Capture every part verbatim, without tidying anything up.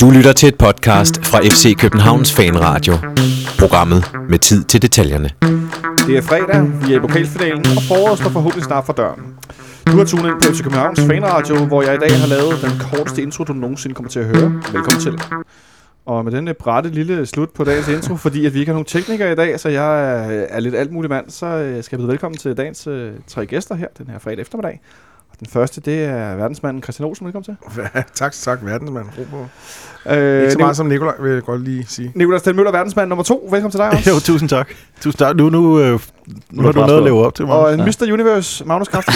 Du lytter til et podcast fra F C. Københavns Fan Radio. Programmet med tid til detaljerne. Det er fredag, vi er i pokalfinalen, og foråret står forhåbentlig snart for døren. Du har tunet ind på F C Københavns Fan Radio, hvor jeg i dag har lavet den korteste intro, du nogensinde kommer til at høre. Velkommen til. Og med denne bratte lille slut på dagens intro, fordi at vi ikke har nogen teknikere i dag, så jeg er lidt alt mulig mand, så skal jeg byde velkommen til dagens tre gæster her, den her fredag eftermiddag. Den første, det er verdensmanden Kristian Olsen, velkommen til. tak, tak, verdensmanden. Øh, Ikke så meget Nico- som Nikolaj, vil jeg godt lige sige. Nicolas, den Møller, verdensmand nummer to, velkommen til dig også. Jo, tusind tak. Tusind tak. Nu, nu, nu, nu er du noget at leve op til, Magnus. Og en ja. mister Universe, Magnus Kraft.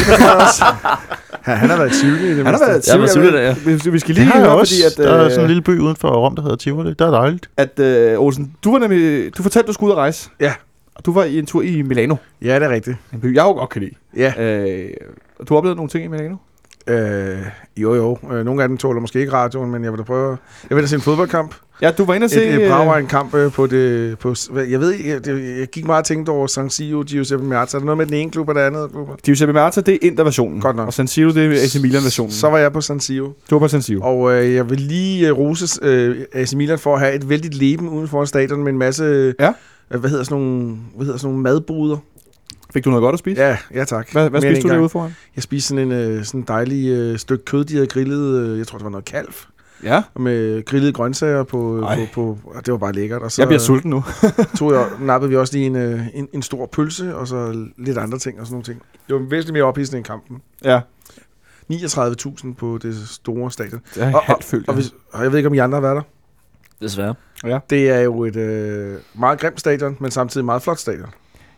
ja, han har været i Tivoli i det. Han har været i Tivoli, ja, Tivoli ja. vi, vi skal lige høre, også. Fordi at... Der er sådan en lille by uden for Rom, der hedder Tivoli. Der er dejligt. At, øh, Olsen, du var nemlig... Du fortalte, du skulle ud og rejse. Ja. Og du var i en tur i Milano. Ja, det er rigtigt. En by, jeg jo godt kan lide. Ja. Øh, du har oplevet nogle ting i Milano? Øh, jo, jo. Nogle af dem tåler måske ikke radioen, men jeg vil da prøve... Jeg vil da se en fodboldkamp. Ja, du var inde og se... Et, et brager en kamp på det... På, jeg ved ikke, jeg, jeg gik meget og tænkte over San Siro, Giuseppe Meazza. Er der noget med den ene klub og den anden klub? Giuseppe Meazza, det er Inter-versionen. Godt nok. Og San Siro, det er A C Milan-versionen. Så var jeg på San Siro. Du var på San Siro. Og øh, jeg vil lige rose øh, A C Milan for at have et vældigt leben uden for stadion med en masse... Ja. Hvad hedder sådan nogle, hvad hedder sådan nogle madboder? Fik du noget godt at spise? Ja, ja tak. Hvad, hvad spiste du derude foran? Jeg spiste sådan en sådan dejlig øh, stykke kød, de havde grillet, øh, jeg tror det var noget kalv. Ja. Med grillede grøntsager på, på, på, på det var bare lækkert. Og så, jeg bliver sulten nu. tog jeg, nappede vi også lige en, en, en stor pølse, og så lidt andre ting og sådan nogle ting. Det var væsentligt mere ophidsende end kampen. Ja. niogtredive tusind på det store stadion. Det er og, halvfølt. Og, og, og jeg ved ikke, om I andre har været der? Desværre. Ja. Det er jo et øh, meget grimt stadion, men samtidig meget flot stadion.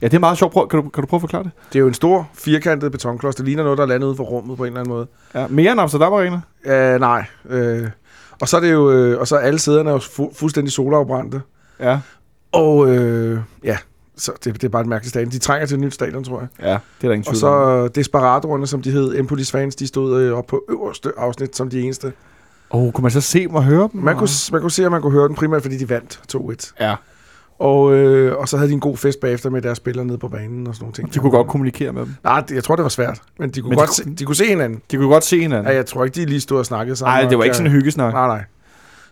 Ja, det er meget sjovt. Prøv, kan, du, kan du prøve at forklare det? Det er jo en stor, firkantet betonklods. Det ligner noget, der er landet ude for rummet på en eller anden måde. Ja, mere end Amsterdam Arena? Uh, nej. Uh, og så er det jo, øh, og så alle sæderne er jo fu- fuldstændig solafbrændte. Ja. Og øh, ja, så det, det er bare et mærkeligt stadion. De trænger til et nyt stadion, tror jeg. Ja, det er der ingen tvivl. Og så Desperadoerne, som de hed, Empolis fans, de stod øh, op på øverste afsnit som de eneste. Åh, oh, kunne man så se dem og høre dem? Man, og... kunne, man kunne se, at man kunne høre dem, primært fordi de vandt to et. Ja. Og, øh, og så havde de en god fest bagefter med deres spillere nede på banen og sådan nogle ting. De kunne godt kommunikere med dem? Nej, jeg tror, det var svært. Men de kunne, men godt de kunne... Se, de kunne se hinanden. De kunne godt se hinanden? Ja, jeg tror ikke, de lige stod og snakkede sammen. Nej, det var ikke sådan en hyggesnak. Nej, nej.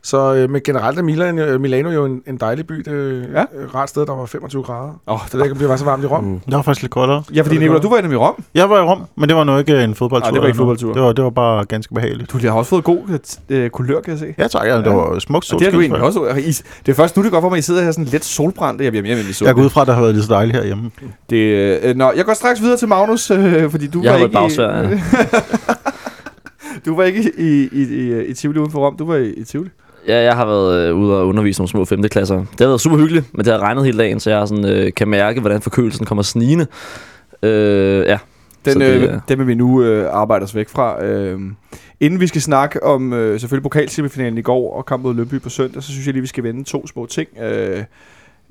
Så øh, men generelt er Milan, Milano jo en, en dejlig by. Det er ja. et rart sted, der var femogtyve grader. Oh, det ved jeg ikke, om det var så varmt i Rom. Mm. Det var faktisk lidt koldere. Ja, fordi Nicolaj, du var i Rom. Jeg var i Rom, men det var nok ikke en fodboldtur. Nej, det var ikke en fodboldtur. Det var, det var bare ganske behageligt. Du har også fået god øh, kulør, kan jeg se. Ja, tak. Ja, det var smukt solskin. Det er du også. Og I, det er først nu, det går for mig, I sidder her sådan lidt solbrændt. Jeg bliver mere end i sol. Jeg går ud fra, der har været lidt så dejligt herhjemme. Det, øh, nå, jeg går straks videre til Magnus, øh, fordi du jeg var ikke... Bagsvær, ja. Du var ikke i, i, i, i Tivoli uden for Rom, du var i, i Tivoli. Ja, jeg har været øh, ude og undervise nogle små femteklasser. Det har været super hyggeligt, men det har regnet hele dagen, så jeg sådan, øh, kan mærke, hvordan forkølelsen kommer snigende. Øh, ja. Den, det, øh, den vil vi nu øh, arbejde os væk fra. Øh, inden vi skal snakke om øh, selvfølgelig pokalsemifinalen i går og kampen mod Lyngby på søndag, så synes jeg lige, vi skal vende to små ting. Øh,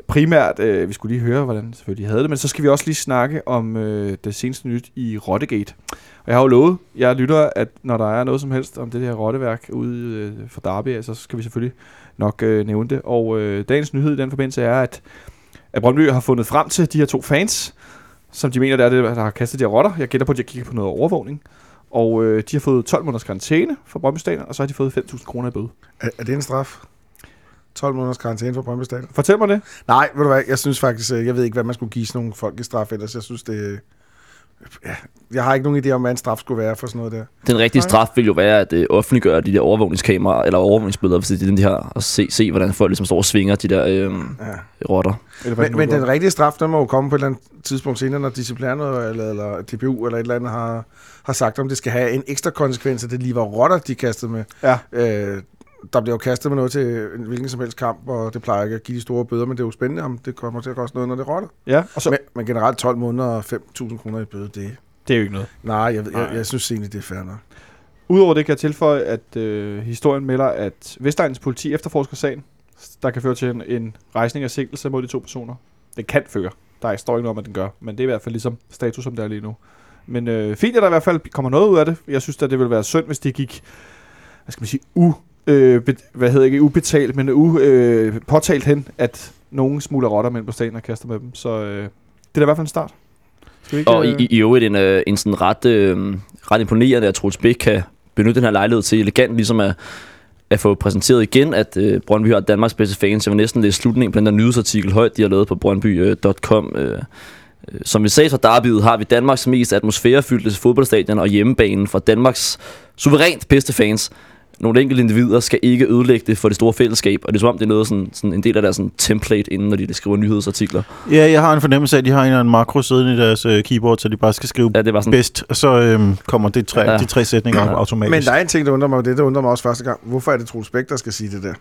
primært, øh, vi skulle lige høre, hvordan selvfølgelig havde det, men så skal vi også lige snakke om øh, det seneste nyt i Rottegate. Jeg har jo lovet, jeg lytter, at når der er noget som helst om det her rotteværk ude øh, for Derby, så skal vi selvfølgelig nok øh, nævne det. Og øh, dagens nyhed i den forbindelse er, at, at Brøndby har fundet frem til de her to fans, som de mener, der er det, der har kastet de her rotter. Jeg gætter på, at jeg kigger på noget overvågning. Og øh, de har fået tolv måneders karantæne fra Brøndby Stadion, og så har de fået fem tusind kroner i bøde. Er, er det en straf? tolv måneders karantæne for Brøndby Stadion? Fortæl mig det. Nej, ved du hvad, jeg synes faktisk, jeg ved ikke, hvad man skulle give sådan nogle folk i straf ellers. Jeg synes, det... Ja, jeg har ikke nogen idé om, hvad en straf skulle være for sådan noget der. Den rigtige straf vil jo være at øh, offentliggøre de der overvågningskameraer eller overvågningsbilleder, hvis det er de her, og se, se hvordan folk ligesom står og svinger de der øh, ja. rotter. Men, men, men den rigtige straf, den må jo komme på et eller andet tidspunkt senere, når disciplinæret eller, eller D B U eller et eller andet har, har sagt, om det skal have en ekstra konsekvens, at det lige var rotter, de kastede med. Ja. Øh, der bliver jo kastet med noget til hvilken som helst kamp, og det plejer ikke at give de store bøder, men det er jo spændende, om det kommer til at koste noget, når det rotter. Ja, og så... men, men generelt tolv måneder og fem tusind kroner i bøde, det... det er jo ikke noget. Nej, jeg, jeg, jeg synes egentlig, det er fair nok. Udover det kan jeg tilføje, at øh, historien melder, at Vestegnens politi efterforsker sagen, der kan føre til en, en rejsning af sigtelse mod de to personer. Det kan føre. Der står ikke noget om, at den gør, men det er i hvert fald ligesom status, som det er lige nu. Men øh, fint, at der i hvert fald kommer noget ud af det. Jeg synes, at det ville være synd, hvis det gik, hvad skal man sige, u... Øh, be, hvad hedder ikke ubetalt, men u, øh, påtalt hen, at nogen smugler rotter med på stadion og kaster med dem. Så øh, det er da i hvert fald en start. Skal vi ikke, og øh... i, i øvrigt en, øh, en sådan ret, øh, ret imponerende, at Troels Bæk kan benytte den her lejlighed til elegant ligesom at, at få præsenteret igen, at øh, Brøndby har Danmarks bedste fans. Jeg var næsten læst slutningen på den der nyhedsartikel højt, de har lavet på brøndby punktum com. Øh, som vi sagde fra derbyet, har vi Danmarks mest atmosfærefyldte fodboldstadion og hjemmebanen for Danmarks suverænt bedste fans. Nogle enkelte individer skal ikke ødelægge det for det store fællesskab, og det er som om, det er noget sådan, sådan en del af deres sådan template inden, når de skriver nyhedsartikler. Ja, jeg har en fornemmelse af, at de har en eller anden makro siden i deres øh, keyboard, så de bare skal skrive ja, bedst, og så øhm, kommer det tre, ja. de tre sætninger ja. automatisk. Men der er en ting, der undrer mig, og det der undrer mig også første gang. Hvorfor er det Troels Bech, der skal sige det der?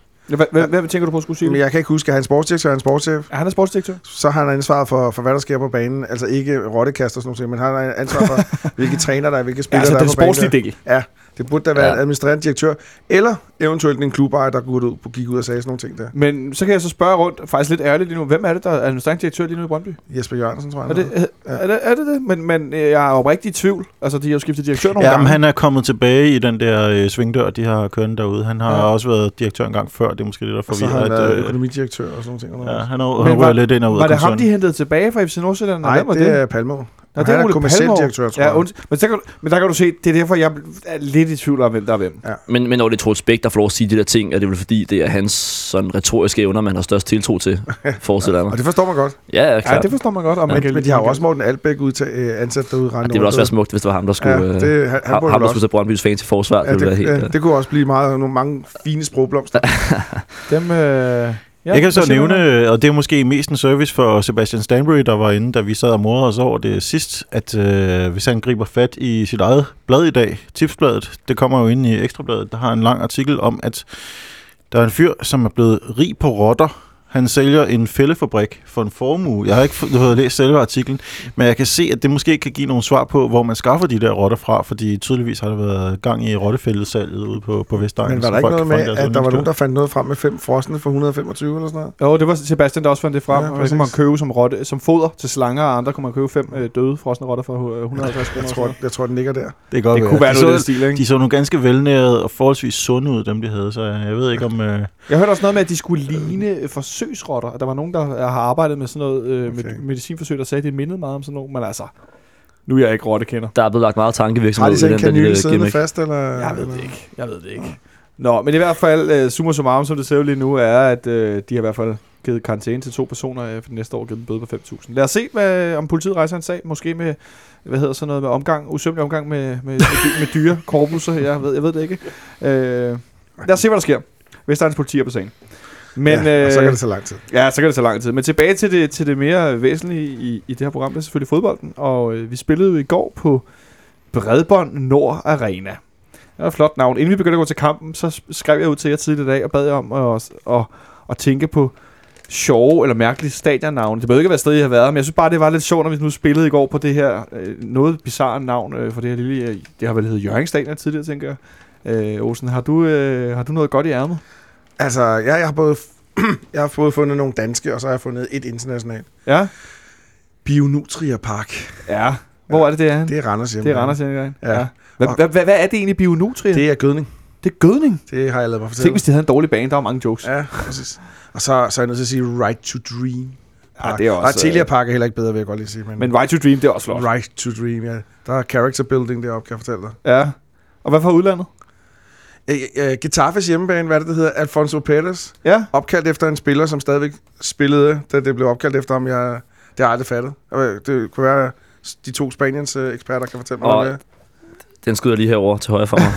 Hvad tænker du på at skulle sige? Men jeg kan ikke huske, at han er sportsdirektør, han er sportschef. Er han sportsdirektør? Så har han ansvar for, for hvad der sker på banen. Altså ikke rottekaster og sådan noget, men han har ansvar for, hvilke træner der er, hvilke spillere der er på banen. Altså den sportslige del. Ja, det burde da være ja. en administrerende direktør, eller eventuelt en klubejer, der gik ud og sagde sådan nogle ting der. Men så kan jeg så spørge rundt, faktisk lidt ærligt lige nu, hvem er det, der er administrerende direktør lige nu i Brøndby? Jesper Jørgensen, tror jeg. Er det er, ja. er det, er det, det? Men, men jeg er oprigtig i tvivl. Altså, de har jo skiftet direktør nogle ja, gange. Han er kommet tilbage i den der øh, svingdør, de har kørt derude. Han har ja. også været direktør en gang før. Det er måske lidt der forvirrer. Og så har han øh, økonomidirektør og sådan noget. Ja, han rører lidt ind og ud. Var det ham, de hentede tilbage fra F C Nordsjælland? Nej, det, det er Palmov. Nå, han er, er kommercieldirektør, tror jeg. Ja, und- men, der kan, men der kan du se, det er derfor, jeg er lidt i tvivl om, hvem der er hvem. Ja. Men, men når det er Troels Bech, der får lov at sige de der ting, er det vel fordi, det er hans sådan retoriske evner, man har størst tiltro til, forestiller ja. mig. Og det forstår man godt. Ja, ja, klart. Ja, det forstår man godt. Og ja. man, men de har jo også Morten Albæk udta- ansat derude i Randers. Ja, det ville også være smukt, hvis det var ham, der skulle, ja, det, han, han ham, der skulle tage Brøndbys fan til forsvar. Ja, det, det, det, helt, ja. det kunne også blive meget, nogle mange fine sprogblomster. Dem... Øh Ja, jeg kan så nævne, og det er måske mest en service for Sebastian Stanbury, der var inde, da vi sad og morede os over det sidst, at øh, hvis han griber fat i sit eget blad i dag, Tipsbladet, det kommer jo ind i Ekstrabladet, der har en lang artikel om, at der er en fyr, som er blevet rig på rotter. Han sælger en fældefabrik for en formue. Jeg har ikke fået læst selve artiklen, men jeg kan se, at det måske kan give nogle svar på, hvor man skaffer de der rotter fra, fordi tydeligvis har der været gang i rottefældesalget ude på, på Vestegnen. Men var der ikke noget med, at der var nogen, der fandt noget frem med fem frosne for et hundrede og femogtyve eller sådan noget? Jo, det var Sebastian, der også fandt det frem. Ja, det kunne man købe som, rotte, som foder til slanger og andre, kunne man købe fem øh, døde frosne rotter for et hundrede og halvtreds kroner. Jeg tror, jeg tror den ligger der. Det, godt, det kunne ja. være de noget stil, ikke? De så nogle ganske velnærede og forholdsvis sunde ud, dem de havde, så jeg ved ikke om... Øh... Jeg hørte også noget med, at de skulle ligne forsøg Søgsrotter, og der var nogen, der har arbejdet med sådan noget øh, okay. med medicinforsøg, der sagde, at det mindede meget om sådan noget, men altså, nu er jeg ikke rottekender. Der er blevet lagt meget tankevirksomhed i den der gimmick. Har de siddende fast, eller? Jeg ved det ikke, jeg ved det ikke. Nå, men i hvert fald, uh, summa summarum, som det ser lige nu, er, at uh, de har i hvert fald givet karantæne til to personer uh, for næste år og givet en bøde på fem tusind. Lad os se, hvad, om politiet rejser en sag, måske med, hvad hedder sådan noget, med omgang, usømmelig omgang med, med, med, med dyre, korpusser, jeg ved, jeg ved det ikke. Uh, lad os se, hvad der sker, hvis der er en politi er på sagen. Men, ja, og så kan det tage lang tid. Ja, så kan det tage lang tid. Men tilbage til det, til det mere væsentlige i, i det her program, det er selvfølgelig fodbolden. Og øh, vi spillede jo i går på Bredbånd Nord Arena. Det var et flot navn. Inden vi begyndte at gå til kampen, så skrev jeg ud til jer tidligere i dag og bad jer om at, at, at, at tænke på sjove eller mærkelige stadionnavne. Det behøver ikke at være et sted, I har været, men jeg synes bare, det var lidt sjovt, når vi nu spillede i går på det her øh, noget bizarre navn øh, for det her lille... Det har vel heddet Hjørring Stadion tidligere, tænker jeg. Øh, Olsen, har du, øh, har du noget godt i ærmet? Altså, jeg, jeg har både f- jeg har både fundet nogle danske, og så har jeg fundet et internationalt. Ja. Bionutria Park. Ja. Hvor er det, det er han? Det er Randers hjemme. Det er Randers hjemme. Ja. Ja. Hvad, hvad, hvad er det egentlig, Bionutria? Det er gødning. Det er gødning? Det har jeg lavet mig fortælle. Tænk, hvis de havde en dårlig bane. Der var mange jokes. Ja, præcis. Og så, så er jeg nødt til at sige Right to Dream. Ja, det er også... Og Telia Park er heller ikke bedre, vil jeg godt lige sige. Men, men Right to Dream, det er også flot. Right to Dream, ja. Der er character building deroppe, kan jeg fortælle dig. Ja. Og hvad for udlandet? Getaffes hjemmebane, hvad det, det hedder, Alfonso Pérez, ja. Opkaldt efter en spiller, som stadigvæk spillede, da det blev opkaldt efter ham. Jeg, det har jeg aldrig fattet. Det kunne være de to Spaniens eksperter, kan fortælle mig og noget. Den skyder lige herover til højre for mig.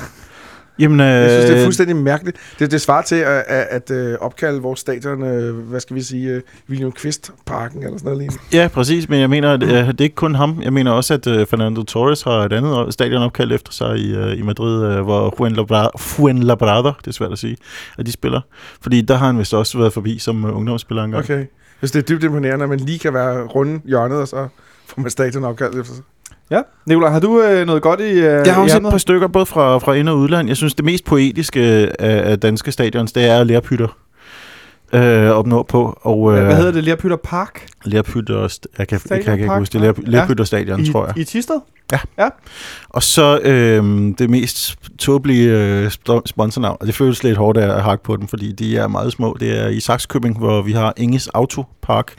Jamen, øh... jeg synes, det er fuldstændig mærkeligt. Det, det svarer til at, at, at opkalde vores stadion, hvad skal vi sige, William Quist-parken eller sådan noget lignende. Ja, præcis, men jeg mener, at det er ikke kun ham. Jeg mener også, at Fernando Torres har et andet stadion opkaldt efter sig i, i Madrid, hvor Fuenlabrada, det er svært at sige, at de spiller. Fordi der har han vist også været forbi som ungdomsspiller engang. Okay, jeg synes, det er dybt imponerende, at man lige kan være runde hjørnet, og så får man stadion opkaldt efter sig. Ja, Nicolaj, har du øh, noget godt i øh, Jeg har også et par stykker, både fra, fra ind- og udland. Jeg synes, det mest poetiske af, af danske stadions, det er Lærpytter øh, op nordpå. Og, øh, Hvad hedder det? Lærpytter Park? Lærpytter st- Jeg kan, jeg kan ikke huske det. Lærp- Lærpytter ja. Stadion, I, tror jeg. I Tisted? Ja. ja. Og så øh, det mest tåbelige øh, sponsornavn. Det føles lidt hårdt at hakke på dem, fordi de er meget små. Det er i Sakskøbing, hvor vi har Inges Auto Park.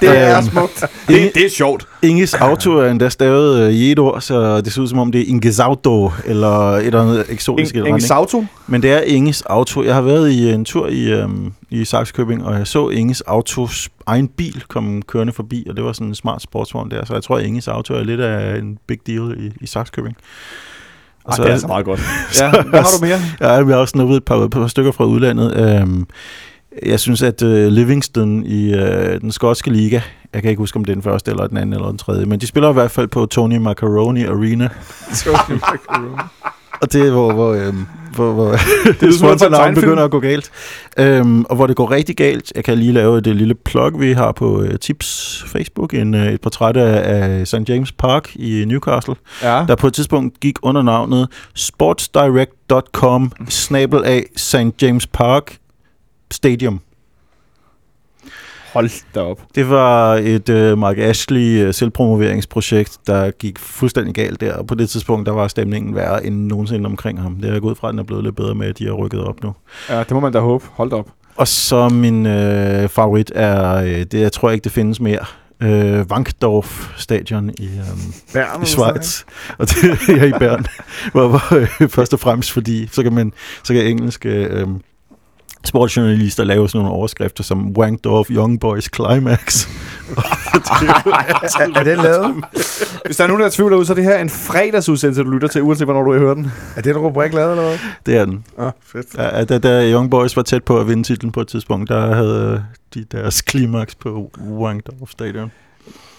Det er smukt. Det, det er sjovt. Inges Auto er endda stavet i et ord, så det ser ud som om det er Inges Auto, eller et eller andet eksotisk. In- Inges Auto? Men det er Inges Auto. Jeg har været i en tur i, øhm, i Sakskøbing, og jeg så Inges Autos egen bil komme kørende forbi, og det var sådan en smart sportsvogn der, så jeg tror, at Inges Auto er lidt af en big deal i, i Sakskøbing. Ej, så, det er altså meget godt. Ja, hvad har du mere? Ja, jeg har også snuppet et par, par stykker fra udlandet. Øhm, Jeg synes, at øh, Livingston i øh, den skotske liga, jeg kan ikke huske, om det er den første, eller den anden, eller den tredje, men de spiller i hvert fald på Tony Macaroni Arena. Tony Macaroni. Og det er, hvor, hvor, øh, hvor, hvor det sponsornavn begynder at gå galt. Øhm, og hvor det går rigtig galt, jeg kan lige lave det lille plug, vi har på øh, Tips Facebook, en, øh, et portræt af Saint James Park i Newcastle, ja. Der på et tidspunkt gik under navnet sportsdirect punktum com snabel af Saint James Park Stadium. Hold da op. Det var et øh, Mark Ashley øh, selvpromoveringsprojekt, der gik fuldstændig galt der, og på det tidspunkt, der var stemningen værre end nogensinde omkring ham. Det er gået fra, den er blevet lidt bedre med, at de har rykket op nu. Ja, det må man da håbe. Hold da op. Og så min øh, favorit er, øh, det jeg tror ikke, det findes mere, øh, Wankdorf Stadion i, øh, i Schweiz. Og det er ja, i Bern, hvor, hvor øh, først og fremmest, fordi så kan, man, så kan engelsk... Øh, sportsjournalister laver sådan nogle overskrifter som Wankdorf Young Boys Climax. Er det lavet? Hvis der er nogen, der tvivler ud, så er det her en fredagsudsendelse, du lytter til, uanset hvornår du har hørt den. Er det en rubrik lavet eller hvad? Det er den. Ah, fedt. Ja, da, da Young Boys var tæt på at vinde titlen på et tidspunkt, der havde de deres klimaks på Wankdorf Stadion.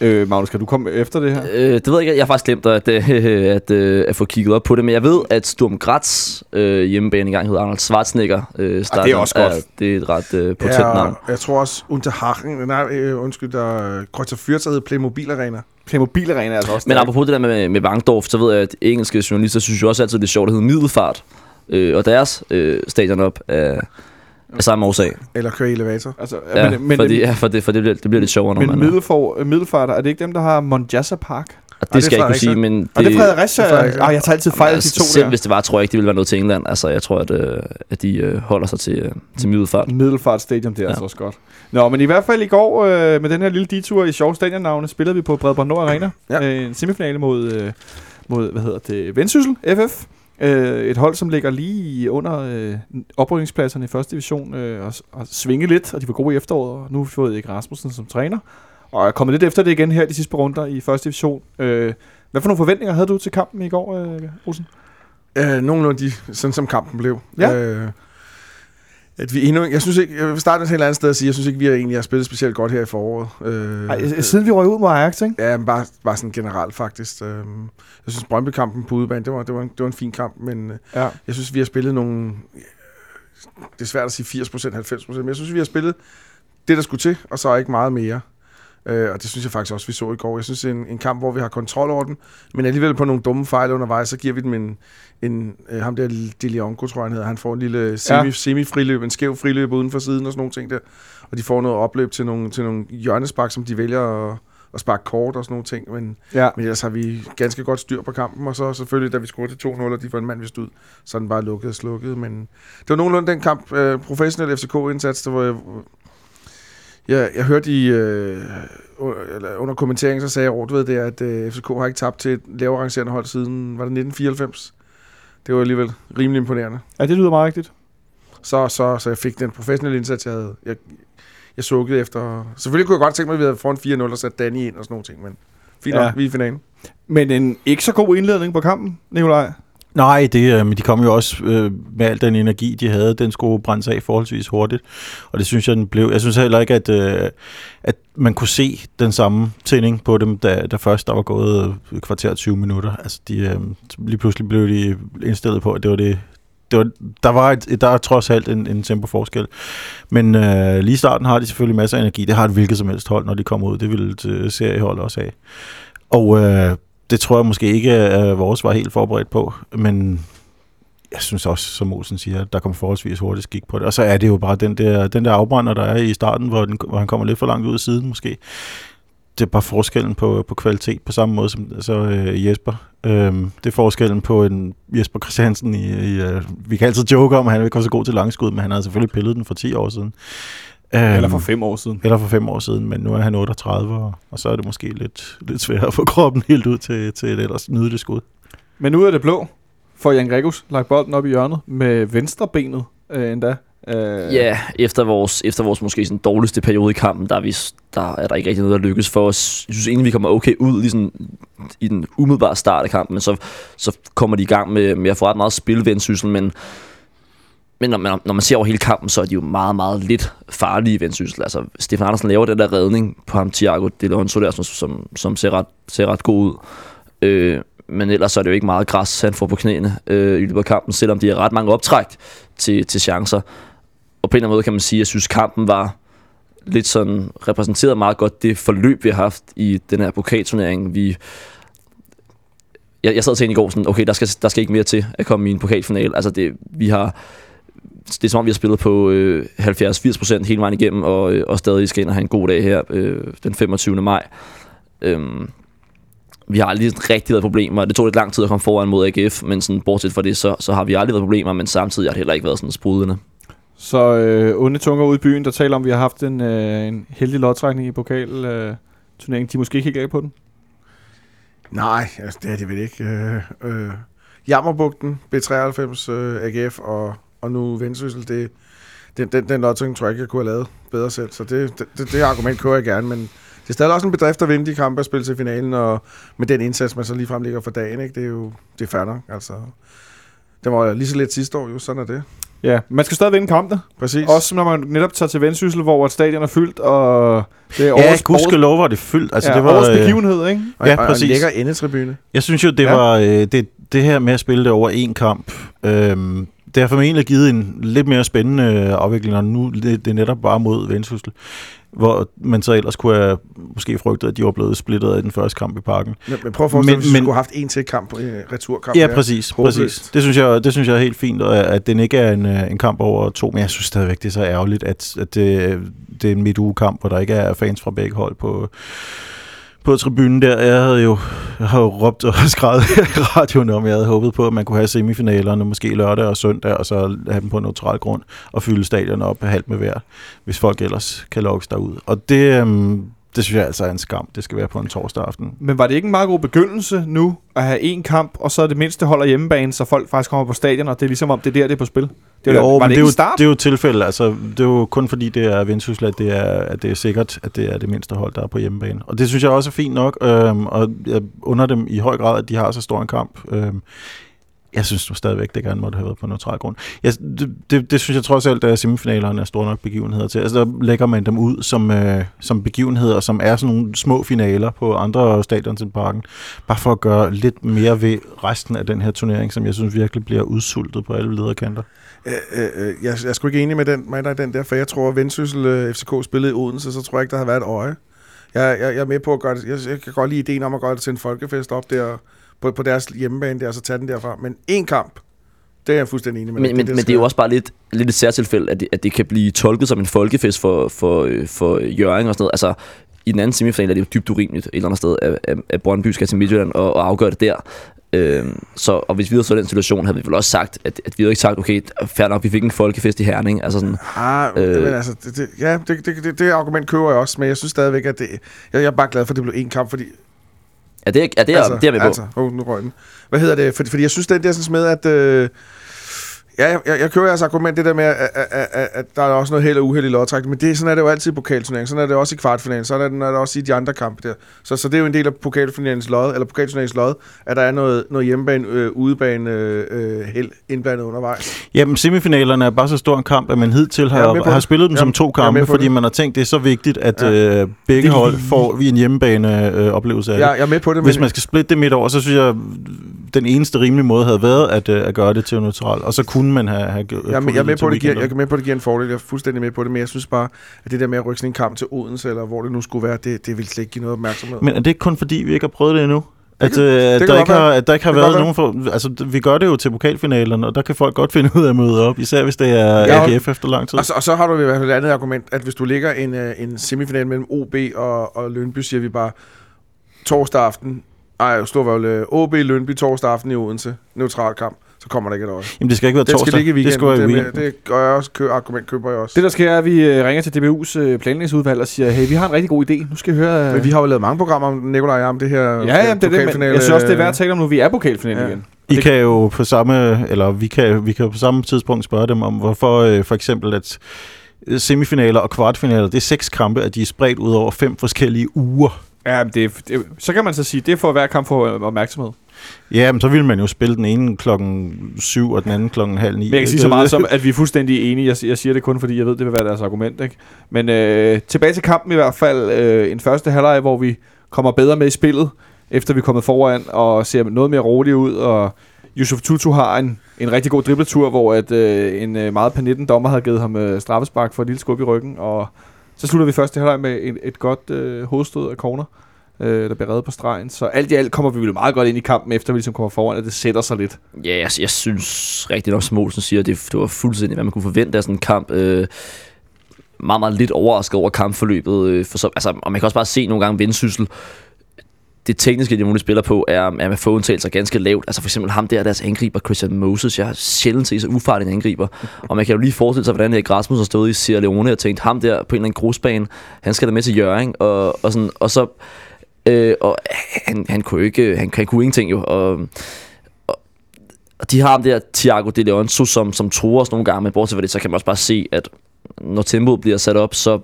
Øh, Magnus, kan du komme efter det her? Øh, det ved jeg ikke. Jeg har faktisk glemt at, øh, at, øh, at få kigget op på det, men jeg ved, at Sturm Graz øh, hjemmebane engang hed Arnold Schwarzenegger. Øh, ah, det er også godt. Er, det er et ret øh, potent ja, navn. Jeg tror også, Unterhagen, nej, øh, undskyld, der Kreuzer Fürth hed Playmobil Arena. Playmobil Arena er altså også. Men apropos det der med, med Wankdorf, så ved jeg, at engelske journalister synes jo også altid, det er sjovt, at hedder Middelfart, øh, og deres øh, stadion op af... af samme årsag. Eller køre i elevator. Altså, ja, men, men, fordi, ja, for, det, for det, bliver, det bliver lidt sjovere, når men man... Men Middelfart, Middelfarter, er det ikke dem, der har Monjasa Park? Og det, det skal jeg ikke sige, men... Det, og det er Fredericia. Ah, jeg tager altid fejl af altså, de to selv der. Hvis det var, tror jeg ikke, det ville være noget til England. Altså, jeg tror, at, øh, at de øh, holder sig til, øh, til Middelfart. Middelfart Stadium, det er ja. Altså også godt. Nå, men i hvert fald i går, øh, med den her lille detur i sjove stadionnavne, spillede vi på Bredbånd Nord Arena. Ja. Øh, en semifinale mod, øh, mod, hvad hedder det, Vendsyssel F F. Et hold, som ligger lige under øh, oprykningspladserne i første division øh, og, og svinge lidt, og de var gode i efteråret, og nu har vi fået Erik Rasmussen som træner. Og jeg kommer lidt efter det igen her de sidste par runder i første division. Øh, hvad for nogle forventninger havde du til kampen i går, øh, Olsen? Øh, nogenlunde de, sådan som kampen blev. Ja. Øh, at vi endnu, jeg synes ikke, jeg vil starte med et helt andet sted at sige, jeg synes ikke, vi egentlig har spillet specielt godt her i foråret. Øh, Ej, siden vi røg ud mod Ajax, ikke? Ja, men bare, bare sådan generelt faktisk. Øh, jeg synes, Brøndby-kampen på udebane, det var, det var, en, det var en fin kamp, men ja. Jeg synes, vi har spillet nogle... Det er svært at sige firs procent, halvfems procent, men jeg synes, vi har spillet det, der skulle til, og så ikke meget mere. Øh, og det synes jeg faktisk også, vi så i går. Jeg synes, det er en, en kamp, hvor vi har kontrol over den, men alligevel på nogle dumme fejl undervejs, så giver vi dem en... en øh, ham der Deleonso, tror jeg, han hedder. Han får en lille semi, ja. semifriløb, en skæv friløb uden for siden og sådan nogle ting der. Og de får noget opløb til nogle, til nogle hjørnespark, som de vælger at, at sparke kort og sådan nogle ting. Men, ja. men ellers har vi ganske godt styr på kampen. Og så selvfølgelig, da vi scorede til to nul, og de får en mand vist ud, så den bare lukket og slukket. Men det var nogenlunde den kamp. Øh, professionel F C K-indsats, der var... Ja, jeg hørte i, øh, under kommenteringen, så sagde jeg råd ved det, at øh, F C K har ikke tabt til et lavere rangerende hold siden, var det nitten fireoghalvfems? Det var alligevel rimelig imponerende. Ja, det lyder meget rigtigt. Så, så, så jeg fik den professionelle indsats, jeg havde. Jeg, jeg sukkede efter. Selvfølgelig kunne jeg godt tænke mig, at vi havde foran fire nul og sat Danny ind og sådan nogle ting, men fint nok, ja. Vi er i finalen. Men en ikke så god indledning på kampen, Nikolaj? Nej, det, men de kom jo også øh, med al den energi, de havde. Den skulle brændes af forholdsvis hurtigt, og det synes jeg, den blev. Jeg synes heller ikke, at, øh, at man kunne se den samme tænding på dem, da, da først der var gået et kvarter tyve minutter. Altså, de, øh, lige pludselig blev de indstillet på, at det var det. det var, der var et, der er trods alt en, en tempoforskel. Men øh, lige i starten har de selvfølgelig masser af energi. Det har et hvilket som helst hold, når de kommer ud. Det ville et seriehold også have. Og... Øh, det tror jeg måske ikke, at vores var helt forberedt på, men jeg synes også, som Olsen siger, at der kommer forholdsvis hurtigt skik på det. Og så er det jo bare den der, den der afbrænder, der er i starten, hvor, den, hvor han kommer lidt for langt ud af siden måske. Det er bare forskellen på, på kvalitet på samme måde som altså, øh, Jesper. Øhm, det er forskellen på en Jesper Christiansen i... i øh, vi kan altid joke om, at han ikke var så god til langskud, men han havde selvfølgelig pillet den for ti år siden. Eller for fem år siden. Eller for fem år siden, men nu er han otteogtredive, og, og så er det måske lidt, lidt sværere at få kroppen helt ud til, til et ellers nydeligt skud. Men ud af det blå får Jan Gregus lagt bolden op i hjørnet med venstrebenet øh, endda. Ja, øh. yeah, efter, vores, efter vores måske sådan dårligste periode i kampen, der er, vi, der er der ikke rigtig noget, der lykkes for os. Jeg synes egentlig, vi kommer okay ud ligesom i den umiddelbare start af kampen, men så, så kommer de i gang med, med at få ret meget spil Vendsyssel, men... Men når man, når man ser over hele kampen, så er de jo meget, meget lidt farlige i Vendsyssel. Altså, Stefan Andersen laver den der redning på ham, Thiago Deleonso, der, som, som ser, ret, ser ret god ud. Øh, men ellers er det jo ikke meget græs, han får på knæene øh, i løbet af kampen, selvom de har ret mange optræk til, til chancer. Og på en eller anden måde kan man sige, at jeg synes, kampen var lidt sådan repræsenteret meget godt det forløb, vi har haft i den her pokalturnering. Vi... Jeg, jeg sad til en i går sådan, okay, der skal, der skal ikke mere til at komme i en pokalfinale. Altså, det, vi har... Det er som om, vi har spillet på øh, halvfjerds til firs procent hele vejen igennem, og, øh, og stadig skal ind og have en god dag her øh, den femogtyvende maj. Øhm, vi har aldrig rigtig været problemer. Det tog lidt lang tid at komme foran mod A G F, men sådan, bortset fra det, så, så har vi aldrig været problemer, men samtidig har det heller ikke været sådan sprudende. Så øh, onde tunger ude i byen, der taler om, at vi har haft en, øh, en heldig lodtrækning i pokalturneringen. Øh, de måske ikke helt glade på den? Nej, altså, det er de vel ikke. Øh, øh, Jammerbugten, B treoghalvfems, øh, A G F og... Og nu Vendsyssel, det, den, den, den lotting tror jeg ikke, jeg kunne have lavet bedre selv. Så det, det, det, det argument kører jeg gerne, men det er stadig også en bedrift at vinde de kampe og spille til finalen, og med den indsats, man så lige fremlægger for dagen, ikke? Det er jo det er fair nok. Altså, det var jo lige så lidt sidste år, jo, sådan er det. Ja, man skal stadig vinde kampene. Præcis. Også når man netop tager til Vendsyssel, hvor stadion er fyldt, og det er årets gudskelov, hvor det er fyldt. Altså, ja, det var årets begivenhed, ikke? Og, ja, præcis. Og en lækker endetribune. Jeg synes jo, det ja. var det, det her med at spille det over én kamp, øhm, det har formentlig givet en lidt mere spændende afvikling, og nu det, det er netop bare mod Vendsyssel, hvor man så ellers kunne have måske frygtet, at de var blevet splittet i den første kamp i parken. Ja, men prøv at forestille dig, at vi skulle have haft en til kamp, returkamp. Ja, præcis. præcis. Det, synes jeg, det synes jeg er helt fint, at den ikke er en, en kamp over to, men jeg synes stadigvæk, det er så ærgerligt, at, at det, det er en midtugekamp, hvor der ikke er fans fra begge hold på... på tribunen der. Jeg havde jo, jeg havde jo råbt og skrevet i radioen om, jeg havde håbet på, at man kunne have semifinalerne måske lørdag og søndag, og så have dem på neutral grund og fylde stadion op halvt med vejr, hvis folk ellers kan lukkes derud. Og det, øhm, det synes jeg altså er en skam. Det skal være på en torsdag aften. Men var det ikke en meget god begyndelse nu at have én kamp, og så det mindste holder hjemmebane, så folk faktisk kommer på stadion, og det er ligesom om det er der, det er på spil? Det, jo, var det, det, jo, det er jo et tilfælde, altså det er jo kun fordi det er Vendsyssel, at det er, at det er sikkert, at det er det mindste hold, der er på hjemmebane. Og det synes jeg også er fint nok, øhm, og jeg under dem i høj grad, at de har så stor en kamp. Øhm, jeg synes nu stadigvæk, det gerne måtte have været på neutral grund. Jeg, det, det, det synes jeg trods alt, at semifinalerne er store nok begivenheder til. Altså der lægger man dem ud som, øh, som begivenheder, som er sådan nogle små finaler på andre stadions end Parken, bare for at gøre lidt mere ved resten af den her turnering, som jeg synes virkelig bliver udsultet på alle lederkanter. Øh, øh, jeg, jeg er sgu ikke enig med, den, med dig, den der, for jeg tror, at Vendsyssel øh, F C K spillede i Odense, så tror jeg ikke, der har været et øje. Jeg, jeg, jeg er med på at gøre det. Jeg, jeg kan godt lide ideen om at gøre det til en folkefest op der på, på deres hjemmebane der, og så tage den derfra. Men én kamp, det er jeg fuldstændig enig med. Men det, men, det, men det er jo også bare lidt, lidt et særtilfælde, at det, at det kan blive tolket som en folkefest for, for, for Hjørring og sådan noget. Altså, i den anden semifinal er det jo dybt urimeligt et eller andet sted, at, at Brøndby skal til Midtjylland og, og afgøre det der. Øhm, så, og hvis vi havde så den situation, havde vi vel også sagt, at, at vi havde ikke sagt, okay, fair nok, vi fik en folkefest i Herning. Altså sådan, ah, øh, det, altså, det, det, ja, det, det, det, det argument køber jeg også, men jeg synes stadigvæk, at det, jeg, jeg er bare glad for, at det blev en kamp, fordi... Er det er det, altså, det er med på? Altså, oh, nu røg den. Hvad hedder det? Fordi, fordi jeg synes, den der sådan med, at... Øh, Ja, jeg, jeg kører jeres argument, det der med, at, at, at, at der er også noget held og uheld i lodtrækning, men det, sådan er det jo altid i pokalturneringen, sådan er det også i kvartfinalen, sådan er det, er det også i de andre kampe der. Så, så det er jo en del af pokalfinalens lod, eller pokalturneringens lod, at der er noget, noget hjemmebane, øh, udebane, øh, held indblandet undervejs. Jamen, semifinalerne er bare så stor en kamp, at man hidtil har, har spillet dem Jamen, som to kampe, fordi det. man har tænkt, det er så vigtigt, at ja. øh, begge hold får vi en hjemmebane øh, oplevelse af ja, jeg er med på det. Hvis man skal splitte det midt over, så synes jeg, den eneste rimelige måde havde været at, øh, at gøre det til neutral, og så kunne man har, har jeg, jeg, jeg er med på det giver, jeg er med på det giver en fordel. Jeg er fuldstændig med på det, men jeg synes bare, at det der med at rykke sådan en kamp til Odense eller hvor det nu skulle være, det det vil slet ikke give noget opmærksomhed. Men er det ikke kun fordi vi ikke har prøvet det endnu? At, det kan, at, det der, ikke har, at der ikke har det været nogen for, altså vi gør det jo til pokalfinalerne, og der kan folk godt finde ud af at møde op, især hvis det er ja, A G F efter lang tid. Og så, og så har du i hvert fald et andet argument, at hvis du ligger en en semifinal mellem O B og og Lyngby, siger vi bare torsdag aften. Ej, Storværl O B Lyngby torsdag aften i Odense. Neutral kamp. så kommer der ikke et øje. Jamen det skal ikke være torsdag. Det skal ikke i weekenden. Det, skal i weekenden. Det gør jeg også. Kø- argument køber jeg også. Det der sker er, at vi ringer til D B U's planlægningsudvalg og siger, hey, vi har en rigtig god idé. Nu skal jeg høre... Men vi har jo lavet mange programmer om Nikolaj og jeg om det her ja, jamen, det pokalfinale. Det, men jeg synes også, det er værd at tale om nu. Vi er pokalfinale ja. igen. I kan jo på samme, eller vi kan, vi kan på samme tidspunkt spørge dem om, hvorfor øh, for eksempel, at semifinaler og kvartfinaler, det er seks kampe, at de er spredt ud over fem forskellige uger. Ja, det, det, så kan man så sige, det er for hver kamp for opmærksomhed. Ja, men så ville man jo spille den ene klokken syv og den anden klokken halv ni. Men jeg kan sige så meget som, at vi er fuldstændig enige. Jeg, jeg siger det kun, fordi jeg ved, det vil være deres argument. Ikke? Men øh, tilbage til kampen i hvert fald. Øh, en første halvleg, hvor vi kommer bedre med i spillet, efter vi er kommet foran og ser noget mere roligt ud, og Yusuf Tutu har en, en rigtig god dribletur, hvor at, øh, en meget panitten dommer havde givet ham øh, straffespark for et lille skub i ryggen, og så slutter vi første halvleg med et, et godt øh, hovedstød af corner, øh, der bliver reddet på stregen. Så alt i alt kommer vi vel meget godt ind i kampen, efter vi ligesom kommer foran, at det sætter sig lidt. Ja, jeg, jeg synes rigtig nok, som Olsen siger, det, det var fuldstændig, hvad man kunne forvente af sådan en kamp. Øh, meget, meget lidt overrasket over kampforløbet. Øh, for så, altså, og man kan også bare se nogle gange Vendsyssel. Det tekniske, de muligt spiller på, er, er med få undtagelser ganske lavt. Altså for eksempel ham der, deres angriber, Kristian Moses. Jeg har sjældent set så ufarlig en angriber. Og man kan jo lige forestille sig, hvordan Erik Rasmussen har stået i Sierra Leone og tænkt, ham der på en eller anden grusbane, han skal da med til Hjørring, og, og, sådan, og så... Øh, og han, han kunne ikke... Han, han kunne ingenting jo, og... Og de har ham der, Thiago Deleonso, som, som tror os nogle gange, men bortset fra det, så kan man også bare se, at når tempoet bliver sat op, så...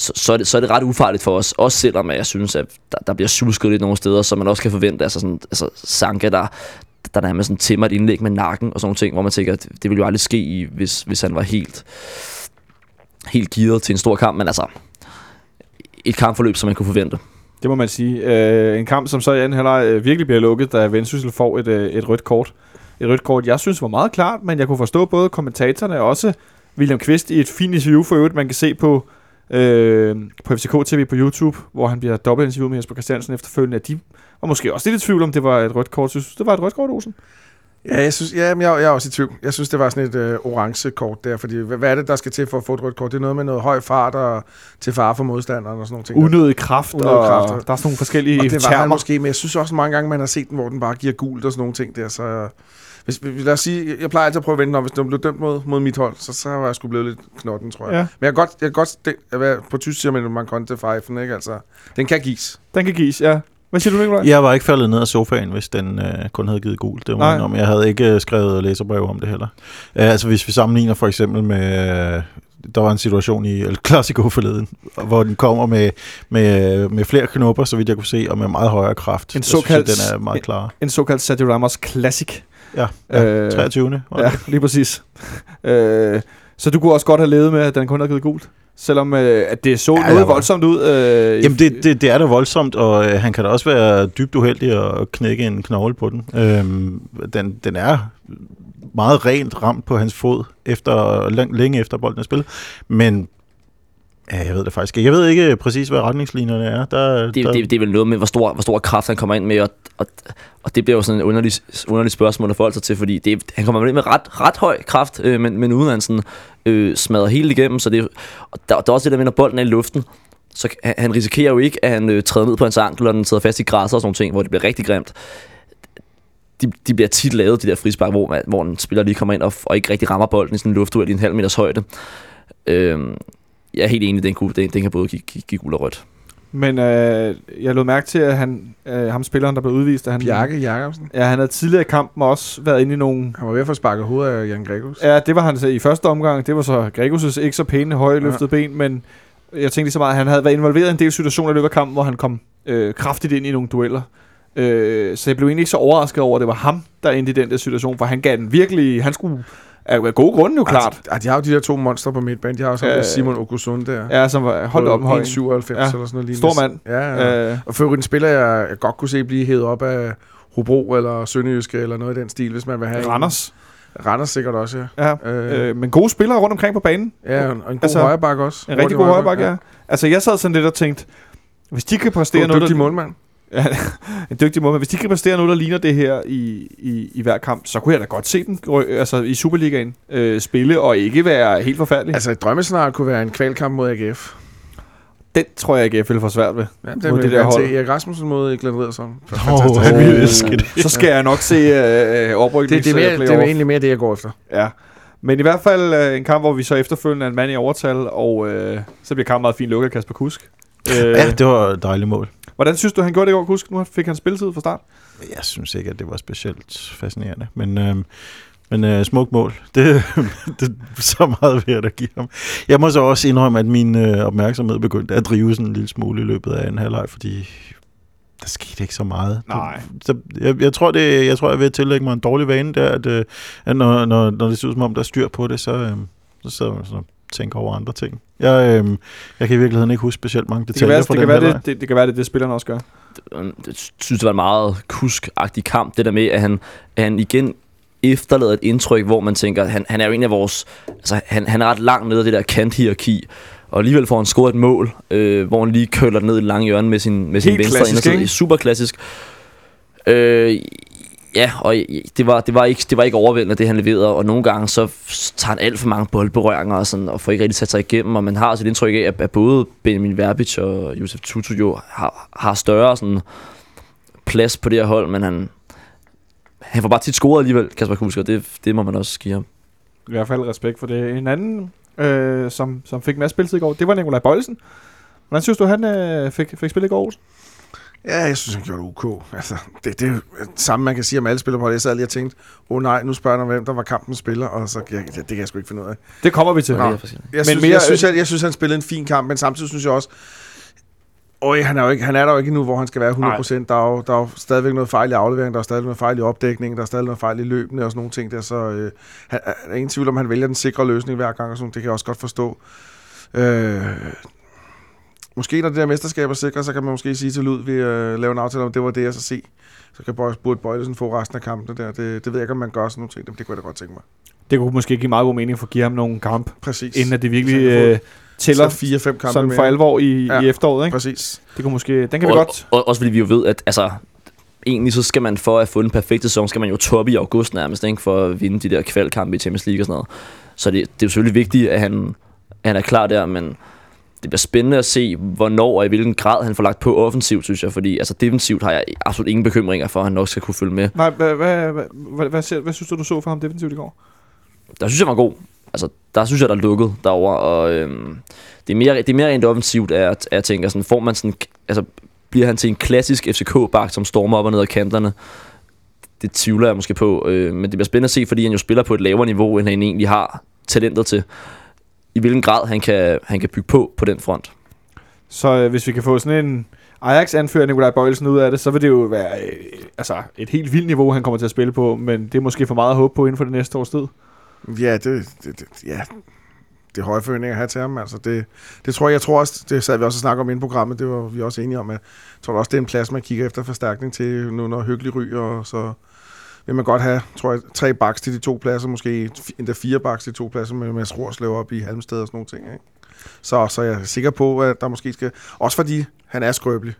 Så, så, er det, så er det ret ufarligt for os. Også selvom jeg synes, at der, der bliver susket lidt nogle steder, som man også kan forvente. Altså, sådan, altså Sanka, der, der nærmest sådan tæmmer et indlæg med nakken og sådan nogle ting, hvor man tænker, at det ville jo aldrig ske, i, hvis, hvis han var helt, helt gearet til en stor kamp. Men altså, et kampforløb, som man kunne forvente. Det må man sige. Øh, en kamp, som så i anden halvleg virkelig bliver lukket, da Vendsyssel får et, et rødt kort. Et rødt kort, jeg synes var meget klart, men jeg kunne forstå både kommentatorerne og også William Kvist i et fint interview for øvrigt, man kan se på... Øh, på F C K T V på YouTube, hvor han bliver dobbeltinterviewet med Jesper Christiansen efterfølgende, at de var måske også lidt i tvivl om det var et rødt kort. Synes det var et rødt kort, Olsen? Ja, jeg synes, ja, men jeg, jeg er også i tvivl. Jeg synes, det var sådan et øh, orange kort der, fordi hvad, hvad er det, der skal til for at få et rødt kort? Det er noget med noget høj fart og til fare for modstanderen og sådan nogle ting. Unødig kraft, og, kraft og, der er sådan nogle forskellige termer. Og det var han måske, men jeg synes også mange gange, man har set den, hvor den bare giver gult og sådan nogle ting der, så... Hvis, lad os sige, jeg plejer altid at prøve at vente om, hvis den blev dømt mod, mod mit hold, så, så var jeg sgu blevet lidt knotten, tror jeg. Ja. Men jeg kan godt, jeg kan godt det, jeg, på tysk siger man, man kan til fejfen, ikke? Altså, den kan gives. Den kan gives, ja. Hvad siger du, Nikolaj? Jeg var ikke faldet ned af sofaen, hvis den øh, kun havde givet gult. Det var om. Jeg havde ikke øh, skrevet læserbrev om det heller. Uh, altså, hvis vi sammenligner for eksempel med... Øh, der var en situation i El Clasico forleden, hvor den kommer med, med, med flere knopper, så vidt jeg kunne se, og med meget højere kraft. En såkaldt, synes, den er meget klar. En, en såkaldt Sergio Ramos Classic. Ja, ja øh, treogtyvende Ja, lige præcis. øh, så du kunne også godt have levet med, at den kun havde givet gult? Selvom øh, at det så ja, noget voldsomt ud? Øh, Jamen, det, det, det er da voldsomt, og øh, han kan da også være dybt uheldig og knække en knogle på den. Øh, den. Den er meget rent ramt på hans fod, efter, længe efter bolden er spillet, men... Ja, jeg ved det faktisk ikke. Jeg ved ikke præcis, hvad retningslinjerne er. Der, det, der... Det, det er vel noget med, hvor stor, hvor stor kraft han kommer ind med, og, og, og det bliver jo sådan et underligt, underligt spørgsmål at forholde sig til, fordi det, han kommer ind med ret, ret høj kraft, øh, men, men uden at han sådan, øh, smadrer helt igennem, så det, og der, der er også det der med, når bolden er i luften, så han, han risikerer jo ikke, at han øh, træder ned på hans ankel, og den sidder fast i græsser og sådan nogle ting, hvor det bliver rigtig grimt. De, de bliver tit lavet, de der frispark, hvor, man, hvor en spiller lige kommer ind og, og ikke rigtig rammer bolden i sådan en luftduel i en halv meters højde. Øh, Jeg er helt enig, den kunne, den, den kan både give, give gul og rødt. Men øh, jeg lod mærke til, at han, øh, ham spilleren, der blev udvist... At han, Bjarke Jacobsen? Ja, han havde tidligere i kampen også været inde i nogle... Han var ved at få sparket hovedet af Jan Gregus. Ja, det var han i første omgang. Det var så Gregus' ikke så pæne, højløftede ja. ben, men jeg tænkte så meget, at han havde været involveret i en del situationer i løbet af kampen, hvor han kom øh, kraftigt ind i nogle dueller. Øh, så jeg blev egentlig ikke så overrasket over, at det var ham, der endte i den der situation, for han gav den virkelig... Han skulle... Af gode grunde jo, klart. Ej, de har jo de der to monster på midtbanen. De har også øh, Simon Okusund der. Ja, som var holdt op med en komma syvoghalvfems eller sådan noget. Stor mand. Ja, ja. Øh. Og for en spiller, jeg, jeg godt kunne se blive hævet op af Hobro eller Sønderjyske eller noget i den stil, hvis man vil have Randers. En. Randers sikkert også, ja. ja. Øh. Øh, men gode spillere rundt omkring på banen. Ja, og en god altså, højreback også. En rigtig god højreback, ja. ja. Altså, jeg sad sådan lidt og tænkte, hvis de kan præstere noget... En dygtig målmand. Ja, en dygtig målmand. Hvis de kan præstere noget, der ligner det her i, i, i hver kamp, så kunne jeg da godt se dem altså i Superligaen øh, spille og ikke være helt forfærdelig. Altså et drømmescenarie kunne være en kvalkamp mod A G F. Den tror jeg ikke, jeg føler for svært ved. Ja, det mod det der hold. Erik Rasmussen mod Glenn så. Fantastisk. Oh, oh, oh. Så skal jeg nok se øh, oprykning. Det, det, det, det er jo egentlig mere det, jeg går efter. Ja. Men i hvert fald øh, en kamp, hvor vi så efterfølgende er en mand i overtal, og øh, så bliver kampen meget fint lukket af Kasper Kusk. Øh, ja, det var et dejligt mål. Hvordan synes du, han gjorde det i går, Kusk? Nu fik han spilletid fra start. Jeg synes ikke, at det var specielt fascinerende, men... Øh, Men øh, smukt mål. Det, det er så meget værd at give ham. Jeg må så også indrømme, at min øh, opmærksomhed begyndte at drive sådan en lille smule i løbet af en halvleg, fordi der skete ikke så meget. Nej. Så jeg, jeg tror, det, jeg tror, jeg vil tillægge mig en dårlig vane der, at, øh, at når, når, når det ser ud som om, der er styr på det, så, øh, så sidder man sådan og tænker over andre ting. Jeg, øh, jeg kan i virkeligheden ikke huske specielt mange detaljer fra den halvleg. Det, det kan være, det det spillerne også gør. Det, det synes, det var en meget kuskagtig kamp, det der med, at han, at han igen... efterlader et indtryk, hvor man tænker, han, han er jo en af vores... Altså, han, han er ret langt nede af det der kanthierarki, og alligevel får han scoret et mål, øh, hvor han lige køller ned i lange hjørne med sin, med sin venstre inderside. Det er super klassisk. Øh, ja, og det var, det, var ikke, det var ikke overvældende, det han leverede, og nogle gange så tager han alt for mange boldberøringer og, sådan, og får ikke rigtig sat sig igennem, og man har også et indtryk af, at både Benjamin Verbic og Yusuf Tutu jo har, har større sådan, plads på det her hold, men han... Han får bare tit scoret alligevel, Kasper Kusker. Det, det må man også give ham. I hvert fald respekt for det. En anden, øh, som, som fik masser spilletid i går, det var Nikolaj Boilesen. Hvordan synes du, han øh, fik, fik spillet i går, Olsen? Ja, jeg synes, han gjorde det ok. Altså, det, det er det samme, man kan sige om alle spillere på det. Jeg sad lige og tænkte, åh oh, nej, nu spørger jeg, hvem der var kampens spiller, og så jeg, det, det kan jeg sgu ikke finde ud af. Det kommer vi til. Ja, jeg, synes, men mere, jeg, synes, jeg, jeg synes, han spillede en fin kamp, men samtidig synes jeg også, Øj, han er jo ikke, han er der jo ikke endnu, hvor han skal være hundrede procent. Der er, jo, der er jo stadigvæk noget fejl i afleveringen, der er stadigvæk noget fejl i opdækningen, der er stadigvæk noget fejl i løbene og sådan nogle ting der, så øh, han, er ingen tvivl om, han vælger den sikre løsning hver gang, og sådan, det kan jeg også godt forstå. Øh, måske når det der mesterskab er sikre, så kan man måske sige til Ludvig, øh, lave en aftale om, det var det, jeg så se. Så kan Burde Boilesen få resten af kampene der. Det, det ved jeg ikke, om man gør sådan nogle ting, det kunne jeg da godt tænke mig. Det kunne måske give meget god mening for at give ham nogle kamp, præcis, inden at det virkelig... tæller fire fem kampe sådan for alvor i, ja, i efteråret, ikke? Præcis. Det kunne måske, den kan og, vi godt. Og, også fordi vi jo ved, at altså egentlig så skal man for at få den perfekte sæson, skal man jo toppe i august nærmest, ikke? For at vinde de der kvalkampe i Champions League og sådan noget. Så det, det er jo selvfølgelig vigtigt, at han, han er klar der, men det bliver spændende at se, hvornår og i hvilken grad han får lagt på offensivt, synes jeg. Fordi altså defensivt har jeg absolut ingen bekymringer for, at han nok skal kunne følge med. Nej, hvad synes du, du så for ham defensivt i går? Der synes jeg var god. Altså, der synes jeg, der er lukket derover, og øhm, det er mere, det er mere rent offensivt, at jeg tænker sådan, får man sådan, altså, bliver han til en klassisk F C K-bak, som stormer op og ned ad kanterne? Det tvivler jeg måske på, øh, men det bliver spændende at se, fordi han jo spiller på et lavere niveau, end han egentlig har talentet til, i hvilken grad han kan, han kan bygge på på den front. Så øh, hvis vi kan få sådan en Ajax-anfører Nikolaj Boilesen ud af det, så vil det jo være øh, altså, et helt vildt niveau, han kommer til at spille på, men det er måske for meget at håbe på inden for det næste års tid. Ja, det, det, det, ja, det er høje forventninger at have til ham. Altså det, det tror jeg, jeg tror også, det sad vi også og snakkede om inden programmet, det var vi også enige om, at jeg tror også, det er en plads, man kigger efter forstærkning til, nu når Hyggelig ryger, og så vil man godt have, tror jeg, tre baks til de to pladser, måske endda fire baks til de to pladser, med Mads Rorslev op i Halmstad og sådan nogle ting, ikke? Så, så jeg er sikker på, at der måske skal, også fordi han er skrøbelig.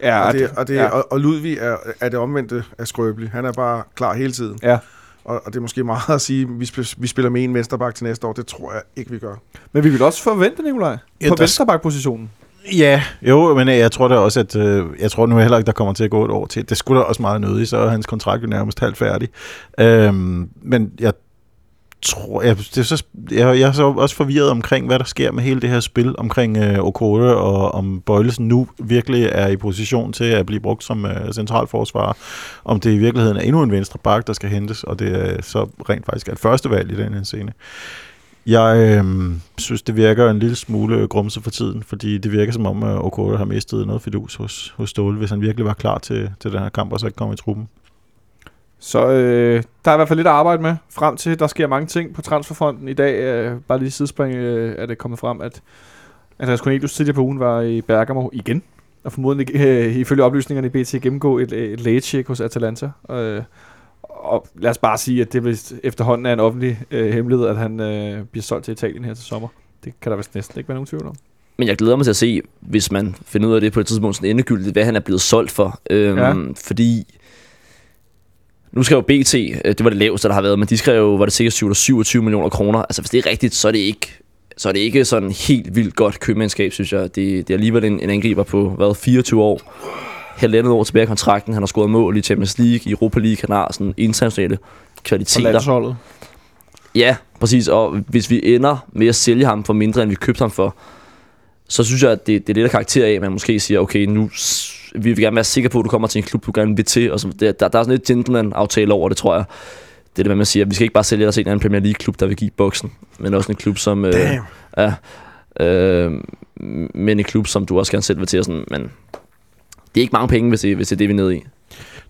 Ja, og, det, og, det, ja. og, og Ludvig er, er det omvendte af skrøbelig. Han er bare klar hele tiden. Ja. Og det er måske meget at sige, at vi spiller med en vensterbak til næste år. Det tror jeg ikke, vi gør. Men vi vil også forvente, Nikolaj, ja, på vensterbak-positionen. Ja, jo, men jeg tror da også, at øh, jeg tror nu heller ikke, der kommer til at gå et år til. Det skulle da også meget nødigt, så er hans kontrakt jo nærmest halvt færdig. Øhm, men jeg tror, jeg, det er så, jeg, jeg er så også forvirret omkring, hvad der sker med hele det her spil omkring øh, Okoro, og om Boilesen nu virkelig er i position til at blive brugt som øh, centralforsvarer. Om det i virkeligheden er endnu en venstre bak, der skal hentes, og det er så rent faktisk er et førstevalg i den her scene. Jeg øh, synes, det virker en lille smule grumse for tiden, fordi det virker som om, at Okoro har mistet noget fidus hos, hos Ståle, hvis han virkelig var klar til, til den her kamp, og så ikke kom i truppen. Så øh, der er i hvert fald lidt at arbejde med frem til. Der sker mange ting på transferfronten i dag. Øh, bare lige sidespring øh, er det kommet frem, at Andreas Cornelius tidligere på ugen var i Bergamo igen. Og formodentlig øh, ifølge oplysningerne i B T gennemgå et, et lægetjek hos Atalanta. Øh, og lad os bare sige, at det vist efterhånden er en offentlig øh, hemmelighed, at han øh, bliver solgt til Italien her til sommer. Det kan der vist næsten ikke være nogen tvivl om. Men jeg glæder mig til at se, hvis man finder ud af det på et tidspunkt sådan endegyldigt, hvad han er blevet solgt for. Øhm, ja. Fordi... Nu skrev B T, det var det laveste, der har været, men de skrev, var det sikkert syvogtyve millioner kroner. Altså hvis det er rigtigt, så er det ikke så er det ikke sådan helt vildt godt købmandskab, synes jeg. Det, det er alligevel en, en angriber på hvad, fireogtyve år. Halvandet år tilbage i kontrakten. Han har scoret mål i Champions League, Europa League. Han har sådan internationale kvaliteter. Og landsholdet. Ja, præcis. Og hvis vi ender med at sælge ham for mindre, end vi købte ham for, så synes jeg, at det, det er det, der karakterer af, at man måske siger, okay, nu vi vil gerne være sikre på, at du kommer til en klub, du gerne vil til. Og så, der, der er sådan et gentleman-aftale over det, tror jeg. Det er det, man siger. Vi skal ikke bare sælge dig til en anden Premier League-klub, der vil give boksen, men også en klub, som... Øh, ja, øh, men en klub, som du også gerne selv vil til. Sådan, men det er ikke mange penge, hvis det, hvis det er det, vi er nede i.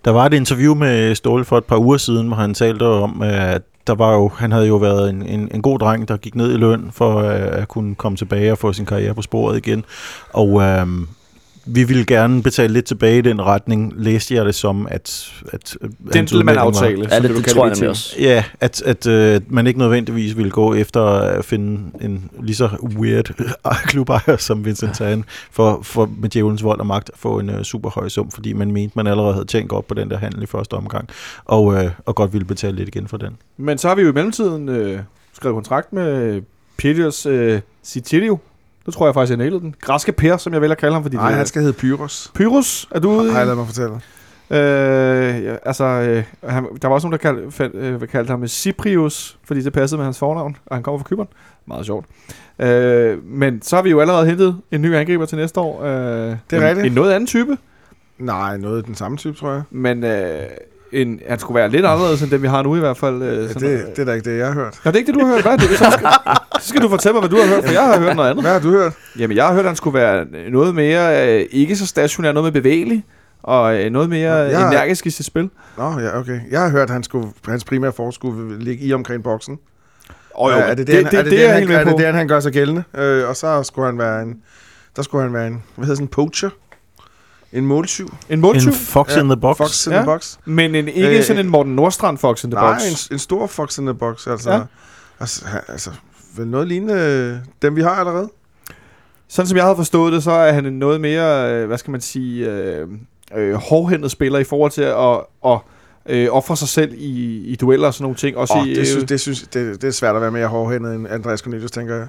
Der var et interview med Ståle for et par uger siden, hvor han talte om, at der var jo, han havde jo været en, en, en god dreng, der gik ned i løn for uh, at kunne komme tilbage og få sin karriere på sporet igen. Og uh, vi ville gerne betale lidt tilbage i den retning, læste jeg det som, at... at den ville man aftale. Ja, det, det, det tror jeg også. Ja, at, at uh, man ikke nødvendigvis ville gå efter at finde en lige så weird klubejer som Vincent Tan, for, for med djævelens vold og magt at få en uh, super høj sum, fordi man mente, man allerede havde tænkt op på den der handel i første omgang, og, uh, og godt ville betale lidt igen for den. Men så har vi jo i mellemtiden uh, skrevet kontrakt med Peters uh, Citilio. Nu tror jeg faktisk, jeg nailede den. Græske Per, som jeg vælger at kalde ham. Fordi nej, det, han skal hedde Pyrus. Pyrus, er du ude i? Nej, lad mig fortælle dig. Øh, ja, altså, øh, han, der var også nogen, der kaldte, fandt, øh, kaldte ham Cyprius, fordi det passede med hans fornavn, og han kommer fra Cypern. Meget sjovt. Øh, men så har vi jo allerede hentet en ny angriber til næste år. Øh, det er rigtigt. En noget anden type. Nej, noget af den samme type, tror jeg. Men... Øh, En, han skulle være lidt anderledes end det, vi har nu i hvert fald. Øh, ja, det, det er da ikke det, jeg har hørt. Nå, det er ikke det, du har hørt. Hvad er det? Så skal, så skal du fortælle mig, hvad du har hørt, for jeg har hørt noget andet. Hvad har du hørt? Jamen, jeg har hørt, at han skulle være noget mere, øh, ikke så stationær, noget mere bevægelig, og øh, noget mere jeg energisk har... i sit spil. Nå, ja, okay. Jeg har hørt, at han skulle, hans primære force skulle ligge i omkring boksen. Og jo, øh, er det det, han, han gør sig gældende? Øh, og så skulle han være en, der skulle han være en, hvad hedder sådan, poacher? En måltyv. En måltyv? En fox, ja, in the box. Fox in the box. Ja. Men en, ikke øh, sådan en Morten Nordstrand fox in the nej, box. Nej, en, en stor fox in the box. Altså, ja. altså, altså vel noget lignende dem, vi har allerede. Sådan som jeg havde forstået det, så er han en noget mere, hvad skal man sige, øh, øh, hårdhændet spiller i forhold til at, at øh, ofre sig selv i, i dueller og sådan nogle ting. Også oh, i, det, synes, det, synes, det, det er svært at være mere hårdhændet end Andreas Cornelius, tænker jeg.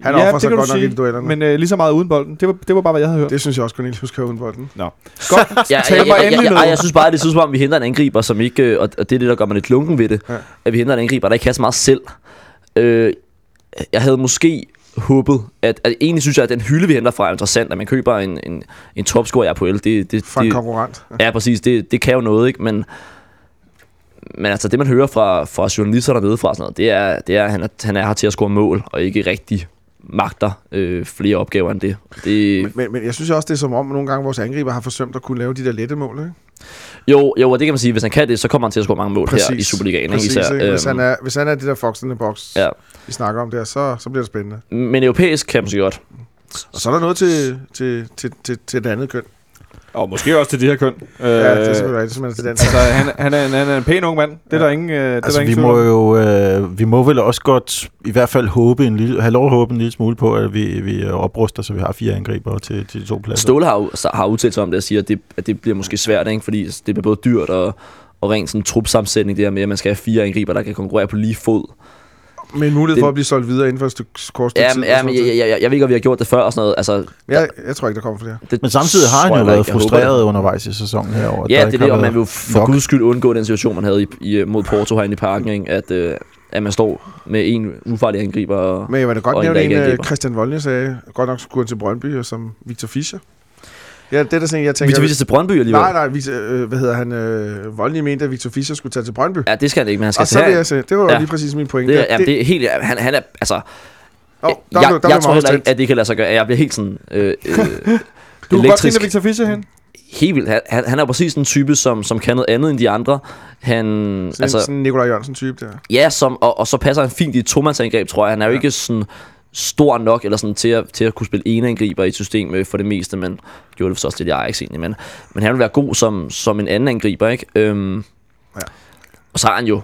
Han ja, offer sig godt nok sige, i duellerne. Men øh, lige så meget uden bolden. Det var, det var bare, hvad jeg havde hørt. Det synes jeg også, Cornelius kan uden bolden. Nå. Godt. ja, ja, ja, ja, ja, ja, jeg synes bare, at det synes, at vi henter en angriber, som ikke... Og det er det, der gør mig lidt lunken ved det. Ja. At vi henter en angriber, der ikke kan så meget selv. Øh, jeg havde måske håbet, at, at... Egentlig synes jeg, at den hylde, vi henter fra, er interessant. At man køber en, en, en topscorer i A P L. Det, det, fra en konkurrent. Ja, ja præcis. Det, det kan jo noget, ikke? Men... Men altså, det man hører fra, fra journalister dernede fra sådan noget, det er, det er at han er, han er her til at score mål, og ikke rigtig magter øh, flere opgaver end det. det men, men, men jeg synes også, det er som om, nogle gange vores angriber har forsømt at kunne lave de der lette mål, ikke? Jo, jo, og det kan man sige, hvis han kan det, så kommer han til at score mange mål. Præcis. Her i Superligaen. Præcis, især, ikke? Hvis, han er, hvis han er det der fox in the box, ja, vi snakker om der, så, så bliver det spændende. Men europæisk kan man sige godt. Og så er der noget til, til, til, til, til det andet køn. Og måske også til det her køn. Ja, det er selvfølgelig rigtigt, som han er til den. Altså, han, han, er en, han er en pæn ung mand. Det er ja. der ingen øh, det altså, der ingen vi må jo, øh, vi må vel også godt i hvert fald håbe en lille, have lov at håbe en lille smule på, at vi, vi opruster, så vi har fire angriber til, til de to pladser. Ståle har, har udtalt sig om det og siger, at det, at det bliver måske svært, ikke? Fordi det bliver både dyrt og, og rent sådan en trupsammensætning, det her med, at man skal have fire angriber, der kan konkurrere på lige fod. Med en mulighed det, for at blive solgt videre inden for et stykke kort stykke ja, tid. Ja, men jeg, jeg, jeg, jeg ved ikke, om vi har gjort det før og sådan noget. Altså, jeg, jeg tror ikke, der kommer flere. Det, men samtidig har han jo været frustreret undervejs i sæsonen herovre. Ja, det er det, og man vil for guds skyld undgå den situation, man havde i, i, mod Porto herinde i parken, ikke? At, øh, at man står med en ufarlig angriber og, men jeg var da godt nævnt, en, en angriber. Christian Volnje sagde, godt nok skulle han til Brøndby, som Victor Fischer. Ja, det er der sådan, jeg tænker... Victor Fischer til Brøndby alligevel? Nej, nej, Victor, øh, hvad hedder han? Øh, Voldelig mente, at Victor Fischer skulle tage til Brøndby. Ja, det skal han ikke, men han skal og til her. Og så vil jeg se. Det var ja. lige præcis min pointe. Det, ja, det, det er helt... Han, han er... Altså... Oh, der jeg der, der jeg tror heller ikke, at det kan lade sig gøre. Jeg bliver helt sådan... Øh, øh, du kan godt finde Victor Fischer hen? Helt vildt. Han, han, han er præcis den type, som, som kan noget andet end de andre. Han... Sådan altså, en Nikolaj Jørgensen-type, der. Ja, som, og, og så passer han fint i et tomandsangreb, tror jeg. Han er jo ja. ikke sådan... stor nok eller sådan til at, til at kunne spille eneangriber i et system øh, for det meste, men gjorde det for også lidt i Ajax egentlig, men, men han vil være god som, som en anden angriber, ikke? Øhm, ja. Og så har han jo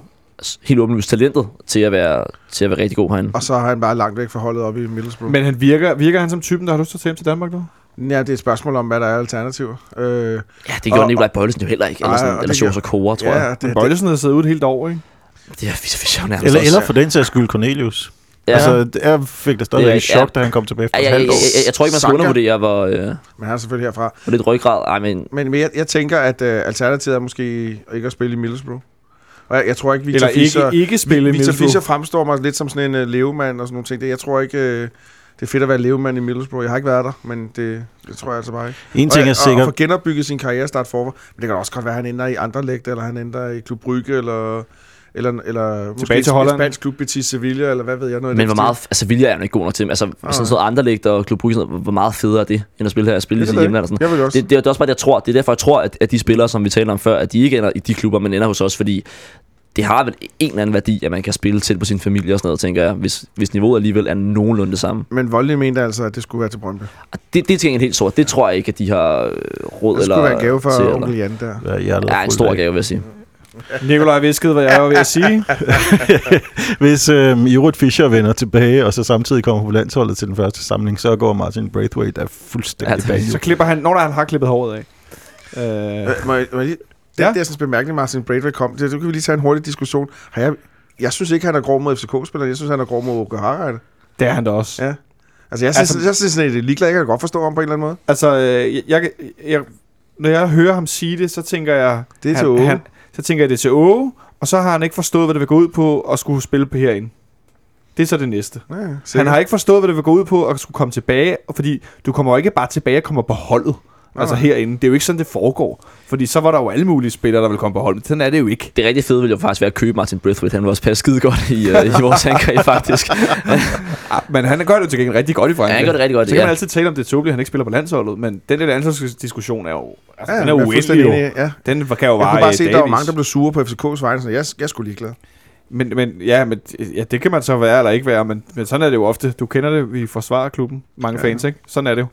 helt åbenlyst talentet til at være til at være rigtig god herinde. Og så har han bare langt væk fra holdet op i Middlesbrough. Men han virker, virker han som typen, der har lyst til at tage hjem til Danmark nu? Ja, det er et spørgsmål om, hvad der er alternativer. Øh, ja, det gjorde Nikolaj Boilesen jo heller ikke, eller sådan, eller Sjors og Kora, tror ja, jeg. Det, Boilesen havde siddet ud et helt år, ikke? Det er, hvis jeg nærmest eller, eller for den sags skyld Cornelius. Ja. Altså, jeg fik da stadigvæk ja, ja, et chok, da han kom tilbage efter ja, ja, ja, halvt år. Jeg, jeg, jeg tror ikke, man skal undervurdere, jeg var... Øh, men han er selvfølgelig herfra. Var lidt ryggrad, I mean. Men, men jeg, jeg tænker, at øh, alternativet er måske ikke at spille i Middlesbrough. Og jeg, jeg tror ikke, Victor Fischer... Ikke, ikke spille i Middlesbrough. Victor Fischer fremstår mig lidt som sådan en øh, levemand og sådan nogle ting. Jeg tror ikke... Øh, det er fedt at være levemand i Middlesbrough. Jeg har ikke været der, men det, det tror jeg altså bare ikke. En ting og, er sikkert... Og, og for genopbygge sin karriere starte forfor. Men det kan også godt være, at han ender i andre lægter, eller han ender i Klub Brygge, eller... eller eller måske til Holland. Spansk klub Betis Sevilla eller hvad ved jeg noget. Men hvor meget altså Sevilla er jo ikke god nok til. Altså okay. Sådan noget andre ligger og Klub Brugge, hvor meget federe er det end at spille her og spille i hjemlandet sådan. Det, det, det, det er også bare det, jeg tror. Det er derfor jeg tror at, at de spillere som vi talte om før, at de ikke ender i de klubber, men ender hos os, fordi det har vel en eller anden værdi, at man kan spille til på sin familie og sådan noget, tænker jeg, hvis, hvis niveauet alligevel er nogenlunde det samme. Men Volde mente altså, at det skulle være til Brøndby. Det, det er en helt sort. Det tror jeg ikke, at de har råd eller... Det skulle være en gave for onkel Jan der. Ja, en stor gave, vil jeg sige. Nikolaj viskede, hvad jeg var ved at sige. Hvis øh, Jurut Fischer vender tilbage, og så samtidig kommer på landsholdet til den første samling, så går Martin Braithwaite der fuldstændig altså, bag. Så klipper han, når der, han har klippet håret af. Øh. Øh, må jeg, må jeg lige, det ja? Der sådan bemærkning, Martin Braithwaite kom, det, det kan vi lige tage en hurtig diskussion. Har jeg, jeg synes ikke, han er grov mod F C K-spillere, jeg synes, han er grov mod Okoro. Det er han da også. Ja. Altså, jeg synes, altså, jeg synes det er ligeglad, jeg kan godt forstå ham på en eller anden måde. Altså, jeg, jeg, jeg, når jeg hører ham sige det, så tænker jeg... Det er han, til åben. Han, Så tænker jeg, det til Åge, og så har han ikke forstået, hvad det vil gå ud på at skulle spille på herinde. Det er så det næste. Ja, han har ikke forstået, hvad det vil gå ud på at skulle komme tilbage, fordi du kommer jo ikke bare tilbage og kommer på holdet. Ja. Altså herinde. Det er jo ikke sådan, det foregår. Fordi så var der jo alle mulige spillere, der ville komme på holdet. Men sådan er det jo ikke. Det rigtig fede ville jo faktisk være at købe Martin Braithwaite. Han var også passe skide godt i, uh, i vores angreb, faktisk. Ja, men han gør det jo til gengæld rigtig godt i Frankrig. Ja, han gør det rigtig godt, så kan ja. man altid tale om det tåbelige, at han ikke spiller på landsholdet. Men den der landsholdsdiskussion er jo... Altså, ja, den er uendelig jo. Ja. Den kan jo vare i davis. Jeg kunne bare se, at der var mange, der blev sure på F C K's vegne. Jeg, jeg skulle ligeglad. Men, men, ja, men ja, det kan man så være eller ikke være, men, men sådan er det jo ofte. Du kender det i forsvarerklubben, mange ja. fans, ikke? Sådan er det jo.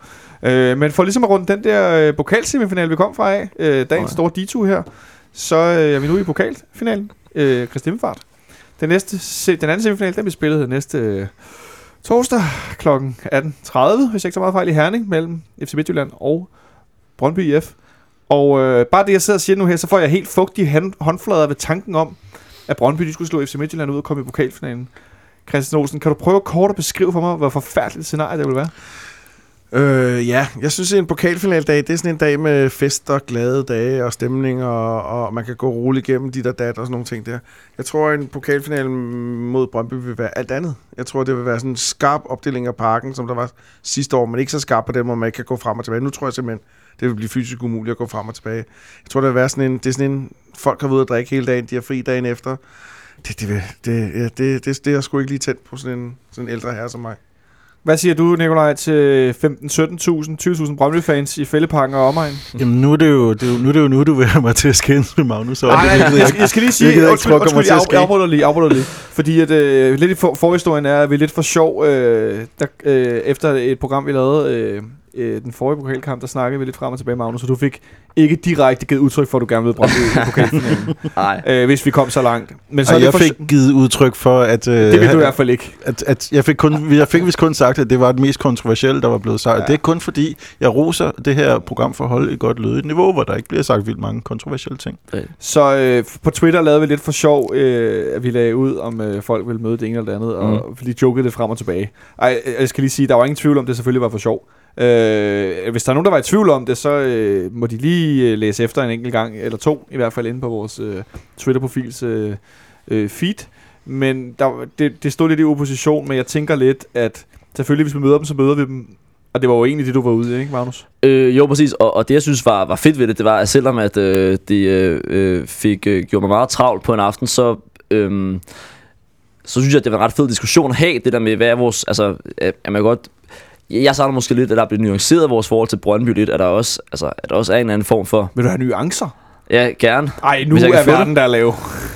Øh, men for ligesom at runde den der øh, pokalsemifinal, vi kom fra af, øh, dagens okay. store D to her, så øh, er vi nu i pokalfinalen, øh, Middelfart. Den, næste se, den anden semifinal, den bliver spillet næste øh, torsdag kl. atten tredive, hvis jeg ikke så meget fejl, i Herning, mellem F C Midtjylland og Brøndby I F. Og øh, bare det, jeg sidder og siger nu her, så får jeg helt fugtige hand- håndflader ved tanken om, at Brøndby de skulle slå F C Midtjylland ud og komme i pokalfinalen. Kristian Olsen, kan du prøve kort at beskrive for mig, hvor forfærdeligt scenarie det vil være? Øh, ja, jeg synes, at en pokalfinaldag, det er sådan en dag med fester, glade dage og stemning, og, og man kan gå roligt igennem dit og dat og sådan nogle ting der. Jeg tror, at en pokalfinal mod Brøndby vil være alt andet. Jeg tror, det vil være sådan en skarp opdeling af parken, som der var sidste år, men ikke så skarp på den, hvor man ikke kan gå frem og tilbage. Nu tror jeg simpelthen, det vil blive fysisk umuligt at gå frem og tilbage. Jeg tror, det vil være sådan en, det er sådan en folk har været ude at drikke hele dagen, de har fri dagen efter. Det, det, det, det, det, det, det er sgu ikke lige tæt på sådan en, sådan en ældre herre som mig. Hvad siger du, Nikolaj, til femten sytten tusind, tyve tusind Brøndby-fans i Fælleparken og omegn? Jamen, nu er det jo, det er jo, nu, er det jo nu, du vil have mig til at skændes med Magnus. Nej, nej, jeg, jeg, jeg skal lige sige, at jeg afbryder lige, afbryder lige. Fordi at, øh, lidt i for, forhistorien er, at vi er lidt for sjov. Øh, der, øh, efter et program, vi lavede øh, øh, den forrige pokalkamp, der snakkede vi lidt frem og tilbage, Magnus, så du fik ikke direkte givet udtryk for, at du gerne ville Brøndby i pokalfinalen. Nej. Øh, hvis vi kom så langt. Men så jeg for... fik givet udtryk for, at... Øh, det vil du i hvert fald ikke. At, at jeg fik, kun, jeg fik vist kun sagt, at det var det mest kontroversielle, der var blevet sagt. Ja. Det er kun fordi, jeg roser det her program for at holde et godt lødigt niveau, hvor der ikke bliver sagt vildt mange kontroversielle ting. Ja. Så øh, på Twitter lavede vi lidt for sjov, øh, at vi lagde ud, om øh, folk ville møde det ene eller det andet, mm. og de jokede lidt frem og tilbage. Ej, jeg skal lige sige, der var ingen tvivl om, det selvfølgelig var for sjov. Øh, hvis der er nogen, der var i tvivl om det, så øh, må de lige øh, læse efter en enkelt gang, eller to i hvert fald, inde på vores øh, Twitter-profils øh, øh, feed. Men der, det, det stod lidt i opposition, men jeg tænker lidt, at selvfølgelig hvis vi møder dem, så møder vi dem. Og det var jo egentlig det, du var ude i, ikke Magnus? Øh, jo, præcis. Og, og det, jeg synes var, var fedt ved det, det var, at selvom at, øh, det øh, fik øh, gjort mig meget travlt på en aften, så... Øh, så synes jeg, at det var en ret fed diskussion at have, det der med, hvad er vores, altså, er man godt, jeg savner måske lidt, at der er blevet nuanceret vores forhold til Brøndby lidt, at der også, altså, at der også er en anden form for... Vil du have nuancer? Ja, gerne. Ej, nu er verden der lav.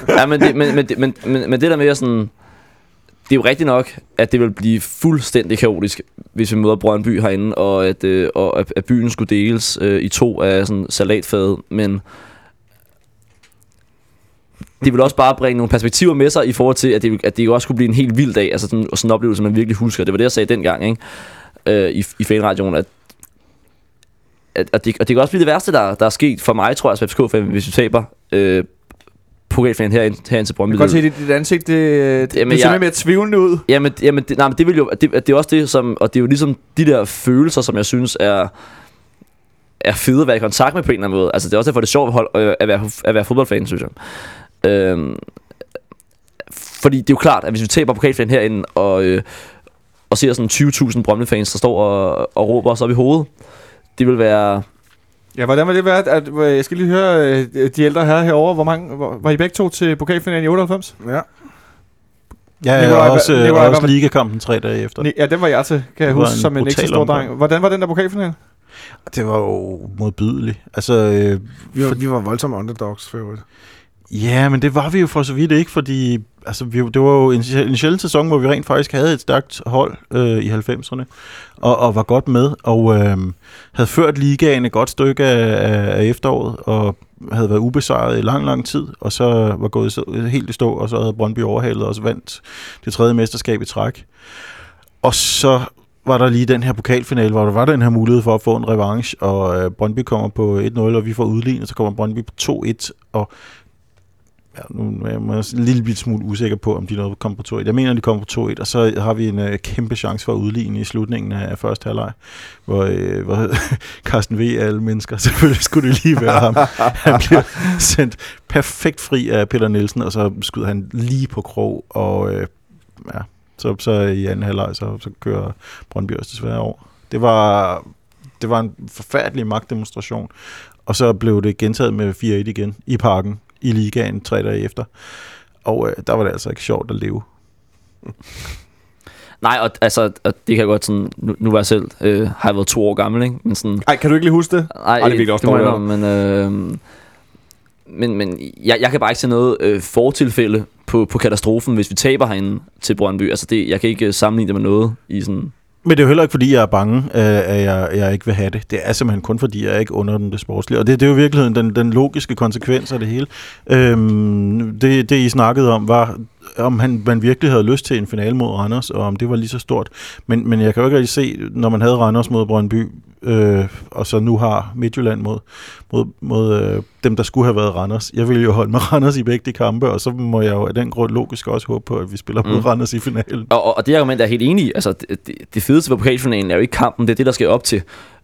Ja, men det, men, men, men, men, men det der med sådan, det er jo rigtigt nok, at det vil blive fuldstændig kaotisk, hvis vi møder Brøndby herinde, og at, øh, og at, at byen skulle deles øh, i to af sådan salatfade, men... Det vil også bare bringe nogle perspektiver med sig i forhold til, at det, at det også kunne blive en helt vild dag. Altså sådan, sådan en oplevelse, man virkelig husker. Det var det, jeg sagde dengang, ikke? Øh, i, i fanradioen. At, at, at det, og det kan også blive det værste, der, der er sket for mig, tror jeg, som F C K-fan, hvis vi taber øh, pokalfan herinde, herinde til Brøndby. Jeg kan godt se dit, dit ansigt, det, det, jamen, det ser jeg, mere tvivlende ud. Jamen, jamen det, nej, men det, vil jo, det, det er også det, som, og det er jo ligesom de der følelser, som jeg synes er... er fede at være i kontakt med på en eller anden måde. Altså det er også derfor det er sjovt at, holde, at, være, at være fodboldfan, synes jeg. Øhm, fordi det er jo klart, at hvis vi taber pokalfinalen herinde og, øh, og ser sådan tyve tusind Brøndby-fans, der står og, og råber os op i hovedet, det vil være... Ja, hvordan vil det være? At, at, jeg skal lige høre de ældre herrer herovre. Hvor mange, hvor, var I begge to til pokalfinalen i otteoghalvfems? Ja. Ja, jeg var også, øh, også ligakampen tre dage efter. Ja, den var jeg til, kan jeg huske, som en ikke så stor dreng. Hvordan var den der pokalfinalen? Det var jo modbydeligt. Altså, øh, vi, var, for, vi var voldsomme underdogs for øvrigt. Ja, men det var vi jo for så vidt ikke, fordi altså, vi, det var jo en, en sjælden sæson, hvor vi rent faktisk havde et stærkt hold øh, i halvfemserne, og, og var godt med, og øh, havde ført ligaen et godt stykke af, af efteråret, og havde været ubesejret i lang, lang tid, og så var gået helt i stå, og så havde Brøndby overhalet og vandt det tredje mesterskab i træk. Og så... var der lige den her pokalfinale, hvor der var den her mulighed for at få en revanche, og øh, Brøndby kommer på et nul, og vi får udlignet, så kommer Brøndby på to et, og ja, nu er jeg en lille smule usikker på, om de nåede kom på to et. Jeg mener, de kommer på to et, og så har vi en øh, kæmpe chance for at udligne i slutningen af første halvleg, hvor, øh, hvor Carsten V. alle mennesker, selvfølgelig skulle det lige være ham. Han bliver sendt perfekt fri af Peter Nielsen, og så skyder han lige på krog, og øh, ja... Så, så i anden halvleg så, så kører Brøndby også desværre over. Det var, det var en forfærdelig magtdemonstration. Og så blev det gentaget med fire et igen i parken i ligaen tre dage efter. Og øh, der var det altså ikke sjovt at leve. Nej, og altså og det kan godt sådan nu, nu var jeg selv øh, har jeg været to år gammel, ikke? Men sådan nej, kan du ikke lige huske det? Nej, det vil jeg også dårligt. Men øh, men men jeg, jeg kan bare ikke se noget øh, fortilfælde på, på katastrofen, hvis vi taber herinde til Brøndby. Altså det, jeg kan ikke sammenligne det med noget i sådan... Men det er jo heller ikke, fordi jeg er bange, at jeg, jeg ikke vil have det. Det er simpelthen kun, fordi jeg er ikke under den det sportslige. Og det, det er jo i virkeligheden den, den logiske konsekvens af det hele. Øhm, det, det, I snakkede om, var, om han, man virkelig havde lyst til en finale mod Randers, og om det var lige så stort. Men, men jeg kan jo ikke rigtig se, når man havde Randers mod Brøndby, øh, og så nu har Midtjylland mod, mod, mod øh, dem, der skulle have været Randers. Jeg ville jo holde med Randers i begge de kampe, og så må jeg jo af den grund logisk også håbe på, at vi spiller mod mm. Randers i finalen. Og, og det argument er helt enig i. Altså, det, det, det fedeste ved pokalfinalen er jo ikke kampen, det er det, der skal op til.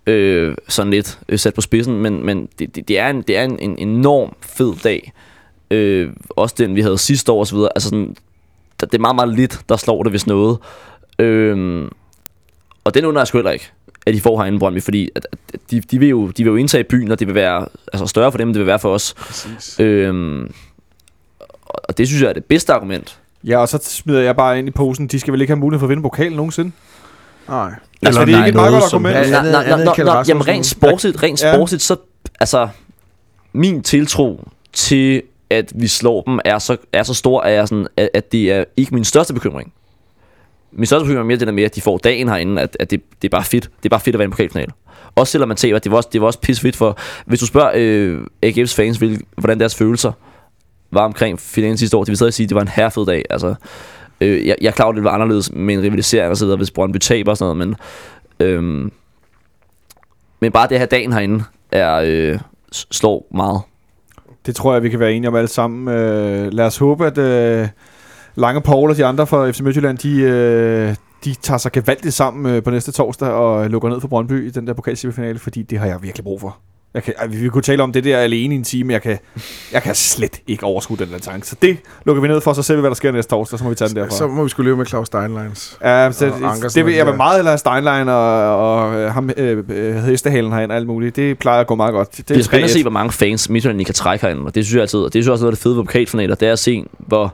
Øh, sådan lidt øh, sat på spidsen, men, men det, det, det er, en, det er en, en enorm fed dag. Øh, også den, vi havde sidste år og så videre. Altså sådan, det er meget, meget lidt, der slår det, hvis noget. Øh, og den under er sgu heller ikke, at de får herinde Brøndby, fordi at de, de, vil jo, de vil jo indtage byen, og det vil være altså større for dem, det vil være for os. Øhm, og det synes jeg er det bedste argument. Ja, og så smider jeg bare ind i posen, de skal vel ikke have mulighed for at vinde pokalen nogensinde? Nej. Altså, det er ikke et meget godt argument. Jamen, rent sportsligt, rent sportsligt, så altså, min tiltro til, at vi slår dem, er så, er så stor, at, jeg sådan, at, at det er ikke min største bekymring. Min største bekymring er mere det der med, at de får dagen herinde, at, at det, det er bare fedt. Det er bare fedt at være i en pokalfinale. Også selvom man taber, det var også, det var også pissefedt for... Hvis du spørger øh, A G F's fans, hvil, hvordan deres følelser var omkring finalen sidste år, de vil stadig sige, at det var en herfed dag. Altså, øh, jeg, jeg er klar over, det var anderledes med en rivalisering og så videre, hvis Brøndby taber og sådan noget, men... Øh, men bare det her dagen herinde er, øh, slår meget. Det tror jeg, vi kan være enige om alle sammen. Øh, lad os håbe, at... Øh Lange Paul og de andre fra F C Midtjylland, de, øh, de tager sig gevaldigt sammen øh, på næste torsdag og lukker ned for Brøndby i den der pokalsemifinale, fordi det har jeg virkelig brug for. Jeg kan, vi, vi kunne tale om det der alene i en time, jeg kan, jeg kan slet ikke overskue den der tanke. Så det lukker vi ned for, så ser vi, hvad der sker næste torsdag, så må vi tage den derfra. Så, så må vi skulle leve med Claus Steinleins. Ja, så det, det vil jeg være meget hellere Steinlein og, og ham øh, øh, hestehalen herinde og alt muligt. Det plejer at gå meget godt. Det, det er spændende at se, hvor mange fans Midtjylland kan trække herinde, og det synes jeg altid. Og det synes jeg også noget af det fede ved pokalfinaler, det er at se, hvor...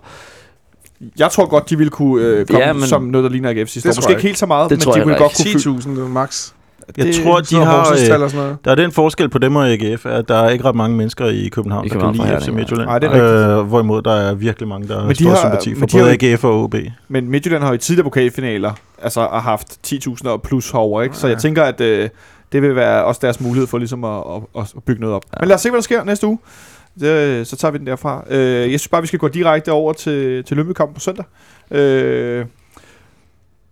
Jeg tror godt, de ville kunne øh, komme ja, men, som noget, der ligner A G F sidste år. Måske ikke helt så meget, men de ville godt kunne ti tusind max. Jeg det tror, de har... Øh, der er den forskel på dem og A G F, at der er ikke ret mange mennesker i København, I der København kan lide F C Midtjylland. Nej, det er øh, hvorimod der er virkelig mange, der har stor har, sympati for både A G F og O B. Men Midtjylland har jo i tidligere pokalfinaler altså, har haft ti tusind og plus herovre, ikke? Så jeg tænker, at øh, det vil være også deres mulighed for ligesom at, at, at bygge noget op. Ja. Men lad os se, hvad der sker næste uge. Det, så tager vi den derfra. øh, Jeg synes bare vi skal gå direkte over til, til Lønby-kampen på søndag. øh,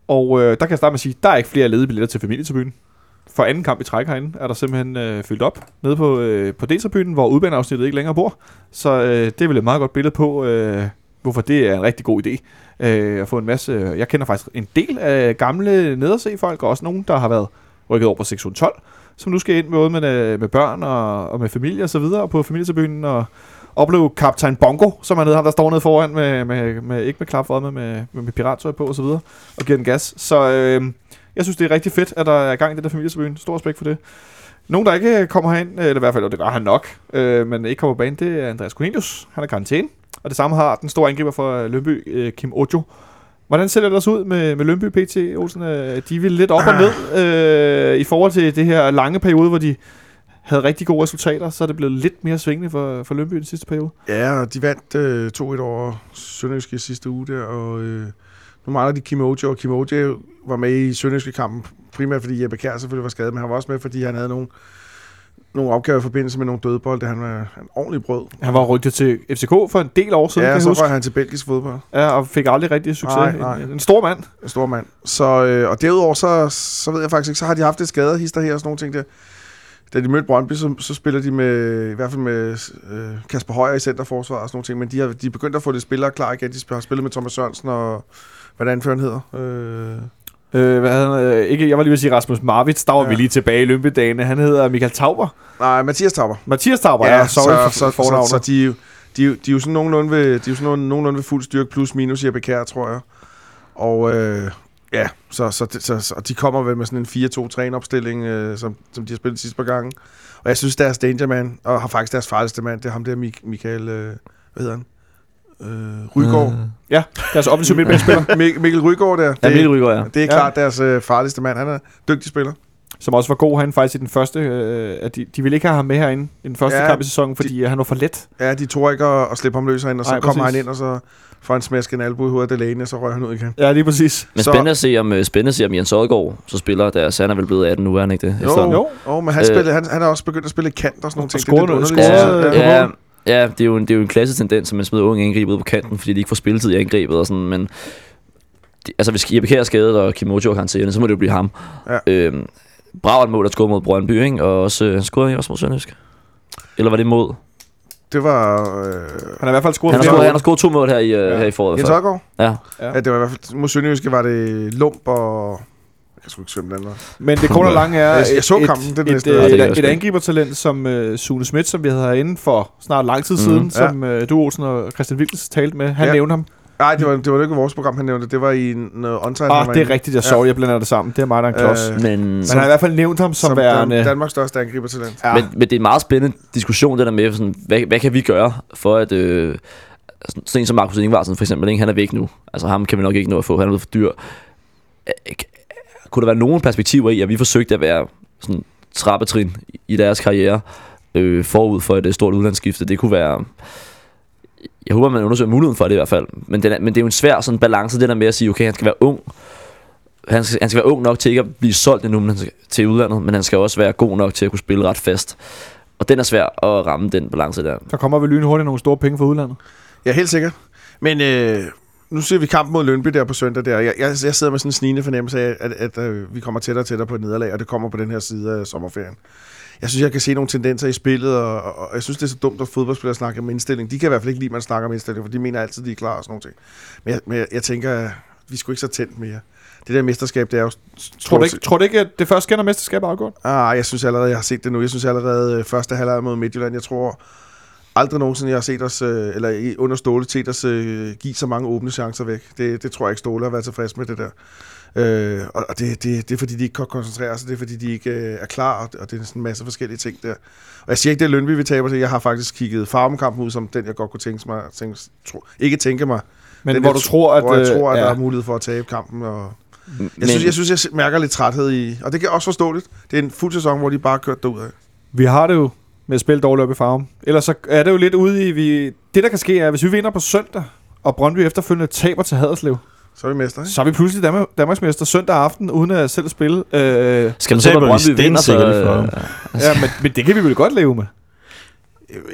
Og øh, der kan jeg starte med at sige, der er ikke flere ledige billetter til familietribunen. for anden kamp i træk herinde er der simpelthen øh, fyldt op nede på, øh, på D-tribunen, hvor udbaneafsnittet ikke længere bor. Så øh, det er vel et meget godt billede på, øh, hvorfor det er en rigtig god idé. Øh, at få en masse... Jeg kender faktisk en del af gamle nederse-folk, og også nogen, der har været rykket over på sektion tolv, som nu skal ind med, med, med børn og, og med familie og så videre på familietribunen og opleve kaptajn Bongo, som er nede ham, der står nede foran med, med, med ikke med klapfod, men med, med, med pirattøj på og så videre, og giver den gas. Så øh, jeg synes, det er rigtig fedt, at der er gang i den der familietribunen. Stor respekt for det. Nogen, der ikke kommer herind, eller i hvert fald, det var han nok, øh, men ikke kommer på banen, det er Andreas Cornelius. Han er i karantæne. Og det samme har den store angriber fra Lønby, øh, Kim Ojo. Hvordan ser det også ud med, med Lønby P T, Olsen? Øh, de vil lidt op og ned øh, i forhold til det her lange periode, hvor de havde rigtig gode resultater. Så er det blevet lidt mere svingende for, for Lønby den sidste periode. Ja, og de vandt øh, to et over Sønderjyske sidste uge der, og øh, nu mangler de Kim Ojo, og Kim Ojo var med i Sønderjyske kampen, primært fordi Jeppe Kjær selvfølgelig var skadet, men han var også med, fordi han havde nogle... nogle opgaver i forbindelse med nogle dødbolde. Han var en ordentlig brød. Han var rygtet til F C K for en del år siden, ja, kan så huske. Var han til belgisk fodbold. Ja, og fik aldrig rigtig succes. Nej, nej. En, en stor mand. En stor mand. Så, øh, og derudover, så, så ved jeg faktisk ikke, så har de haft et skadehister her og sådan nogle ting der. Da de mødte Brøndby, så, så spiller de med, i hvert fald med øh, Kasper Højer i centerforsvaret og sådan nogle ting, men de har de er begyndt at få det spillere klar igen. De har spillet med Thomas Sørensen og, hvad den anfører hedder. Øh, Øh, hvad han, øh, ikke, jeg var lige ved at sige Rasmus Marvits, der var ja. Vi lige tilbage i løbedagene. Han hedder Michael Tauber. Nej, Mathias Tauber. Mathias Tauber, ja. ja sorry, så, for, så, så, så de, de, de er jo sådan nogenlunde ved, de er sådan nogenlunde ved fuld styrke, plus minus Jeppe Kjær, tror jeg. Og øh, ja, så, så, så, så de kommer vel med sådan en fire to-træneopstilling, øh, som, som de har spillet sidste par gange. Og jeg synes, deres danger man, og har faktisk deres farligste mand, det er ham der Michael, øh, hvad hedder han? Øh, Rygaard. Mm. Ja, deres offensive midtbanespiller. Mik- Mikkel Rygaard der. Det, ja, Mikkel Rygaard, ja. Det er klart ja. Deres øh, farligste mand. Han er dygtig spiller. Som også var god herinde faktisk i den første. Øh, at de, de ville ikke have ham med herinde i den første ja, kamp i sæsonen, fordi de, han var for let. Ja, de tog ikke at, at slippe ham løs herinde, og så kommer han ind, og så får han smæsket en albu i hovedet af Delaney, og så røg han ud igen. Ja, lige præcis. Men spændende at se, om, spændende at se, om Jens Odgaard så spiller deres. Han er vel blevet atten nu, er han ikke det? Jo, jo. Oh, men han, spiller, øh, han, han er også begyndt at spille kant og sådan nogle ting. Ja, Ja, det er jo en, det er jo en klassisk tendens, at man smider unge angriber ud på kanten, fordi de ikke får spilletid i angrebet og sådan, men... De, altså, hvis Jeppe Kjær er skadet, og Kim Ojo er karantæne, så må det jo blive ham. Ja. Øhm, Braga mål, der scorede mod Brøndby, ikke? Og også, øh, scorede han også mod Sønderjysk? Eller var det mod? Det var... Øh... Han har i hvert fald scoret... Han har scoret, han har scoret to mål her i, ja. her i foråret. Jens Højgaard? Ja. Ja, det var i hvert fald... Mod Sønderjysk var det Lump og... Jeg skulle ikke svømme den. Men det korte og lange er jeg, jeg så kampen, et, det næste. Et, et, ja, det et angribertalent som uh, Sune Schmidt, som vi havde herinde for snart lang tid siden, mm, ja. som uh, du, Olsen og Christian Wilkens talte med. Han ja. nævnte ham. Nej, det var, det var ikke vores program, han nævnte. Det var i en uh, onsite. Ah, det er rigtigt, jeg sorry, ja. jeg blander det sammen. Det er mig, der er en klods. Øh, men, men han har i hvert fald nævnt ham som, som værende... Danmarks største angribertalent. Ja. Men, men det er en meget spændende diskussion, det der med, sådan, hvad, hvad kan vi gøre for at... Øh, sådan en som Markus Ingvarsen for eksempel, ikke? Han er væk nu. Altså ham kan vi nok ikke nå at få. Han er blevet for dyr. Kunne der være nogen perspektiver i, at vi forsøgte at være sådan trappetrin i deres karriere øh, forud for et stort udlandsskifte? Det kunne være... Jeg håber, man undersøger muligheden for det i hvert fald. Men, den er, men det er jo en svær sådan, balance, det der med at sige, okay, han skal være ung. Han skal, han skal være ung nok til ikke at blive solgt endnu men skal, til udlandet, men han skal også være god nok til at kunne spille ret fast. Og den er svær at ramme, den balance der. Der kommer vel lynhurtigt nogle store penge fra udlandet? Ja, helt sikkert. Men... Øh Nu ser vi kampen mod Lønby der på søndag der. Jeg, jeg, jeg sidder med sådan en snigende fornemmelse af, at, at, at vi kommer tættere og tættere på et nederlag, og det kommer på den her side af sommerferien. Jeg synes, jeg kan se nogle tendenser i spillet, og, og jeg synes, det er så dumt, at fodboldspillere snakker om indstilling. De kan i hvert fald ikke lide, at man snakker om indstilling, for de mener altid, de er klar og sådan nogle ting. Men jeg, men jeg, jeg tænker, at vi skulle ikke så tændt mere. Det der mesterskab, det er jo... Tror du ikke, tror du ikke at det først gælder mesterskab afgået? Ah, jeg synes allerede, jeg har set det nu. Jeg synes allerede første halvleg mod Midtjylland, jeg tror... Aldrig nogensinde, jeg har set os, eller under Ståle set os give så mange åbne chancer væk. Det, det tror jeg ikke, Ståle har været tilfreds med det der. Øh, og det, det, det er fordi, de ikke kan koncentrere sig, det er fordi, de ikke er klar, og det er sådan en masse forskellige ting der. Og jeg siger ikke, det er Lønby, vi taber til. Jeg har faktisk kigget Farumkampen ud som den, jeg godt kunne tænke mig. Tænke, tro, ikke tænke mig. Men den, hvor jeg, du tror, at, hvor jeg tror, at ja. der er mulighed for at tabe kampen. Og jeg, Men, synes, jeg synes, jeg mærker lidt træthed i, og det kan også forståeligt. Det er en fuld sæson, hvor de bare kørt derudad. Vi har det jo. Med at spille dårligt op i Farum. Ellers så er det jo lidt ude i... Vi... Det, der kan ske, er, hvis vi vinder på søndag, og Brøndby efterfølgende taber til Haderslev, så er vi mester, ikke? Så er vi pludselig Danmark, Danmarksmester søndag aften, uden at selv spille. Øh, Skal man så, at Brøndby vinder, så... Øh, ja, men, men det kan vi vel godt leve med.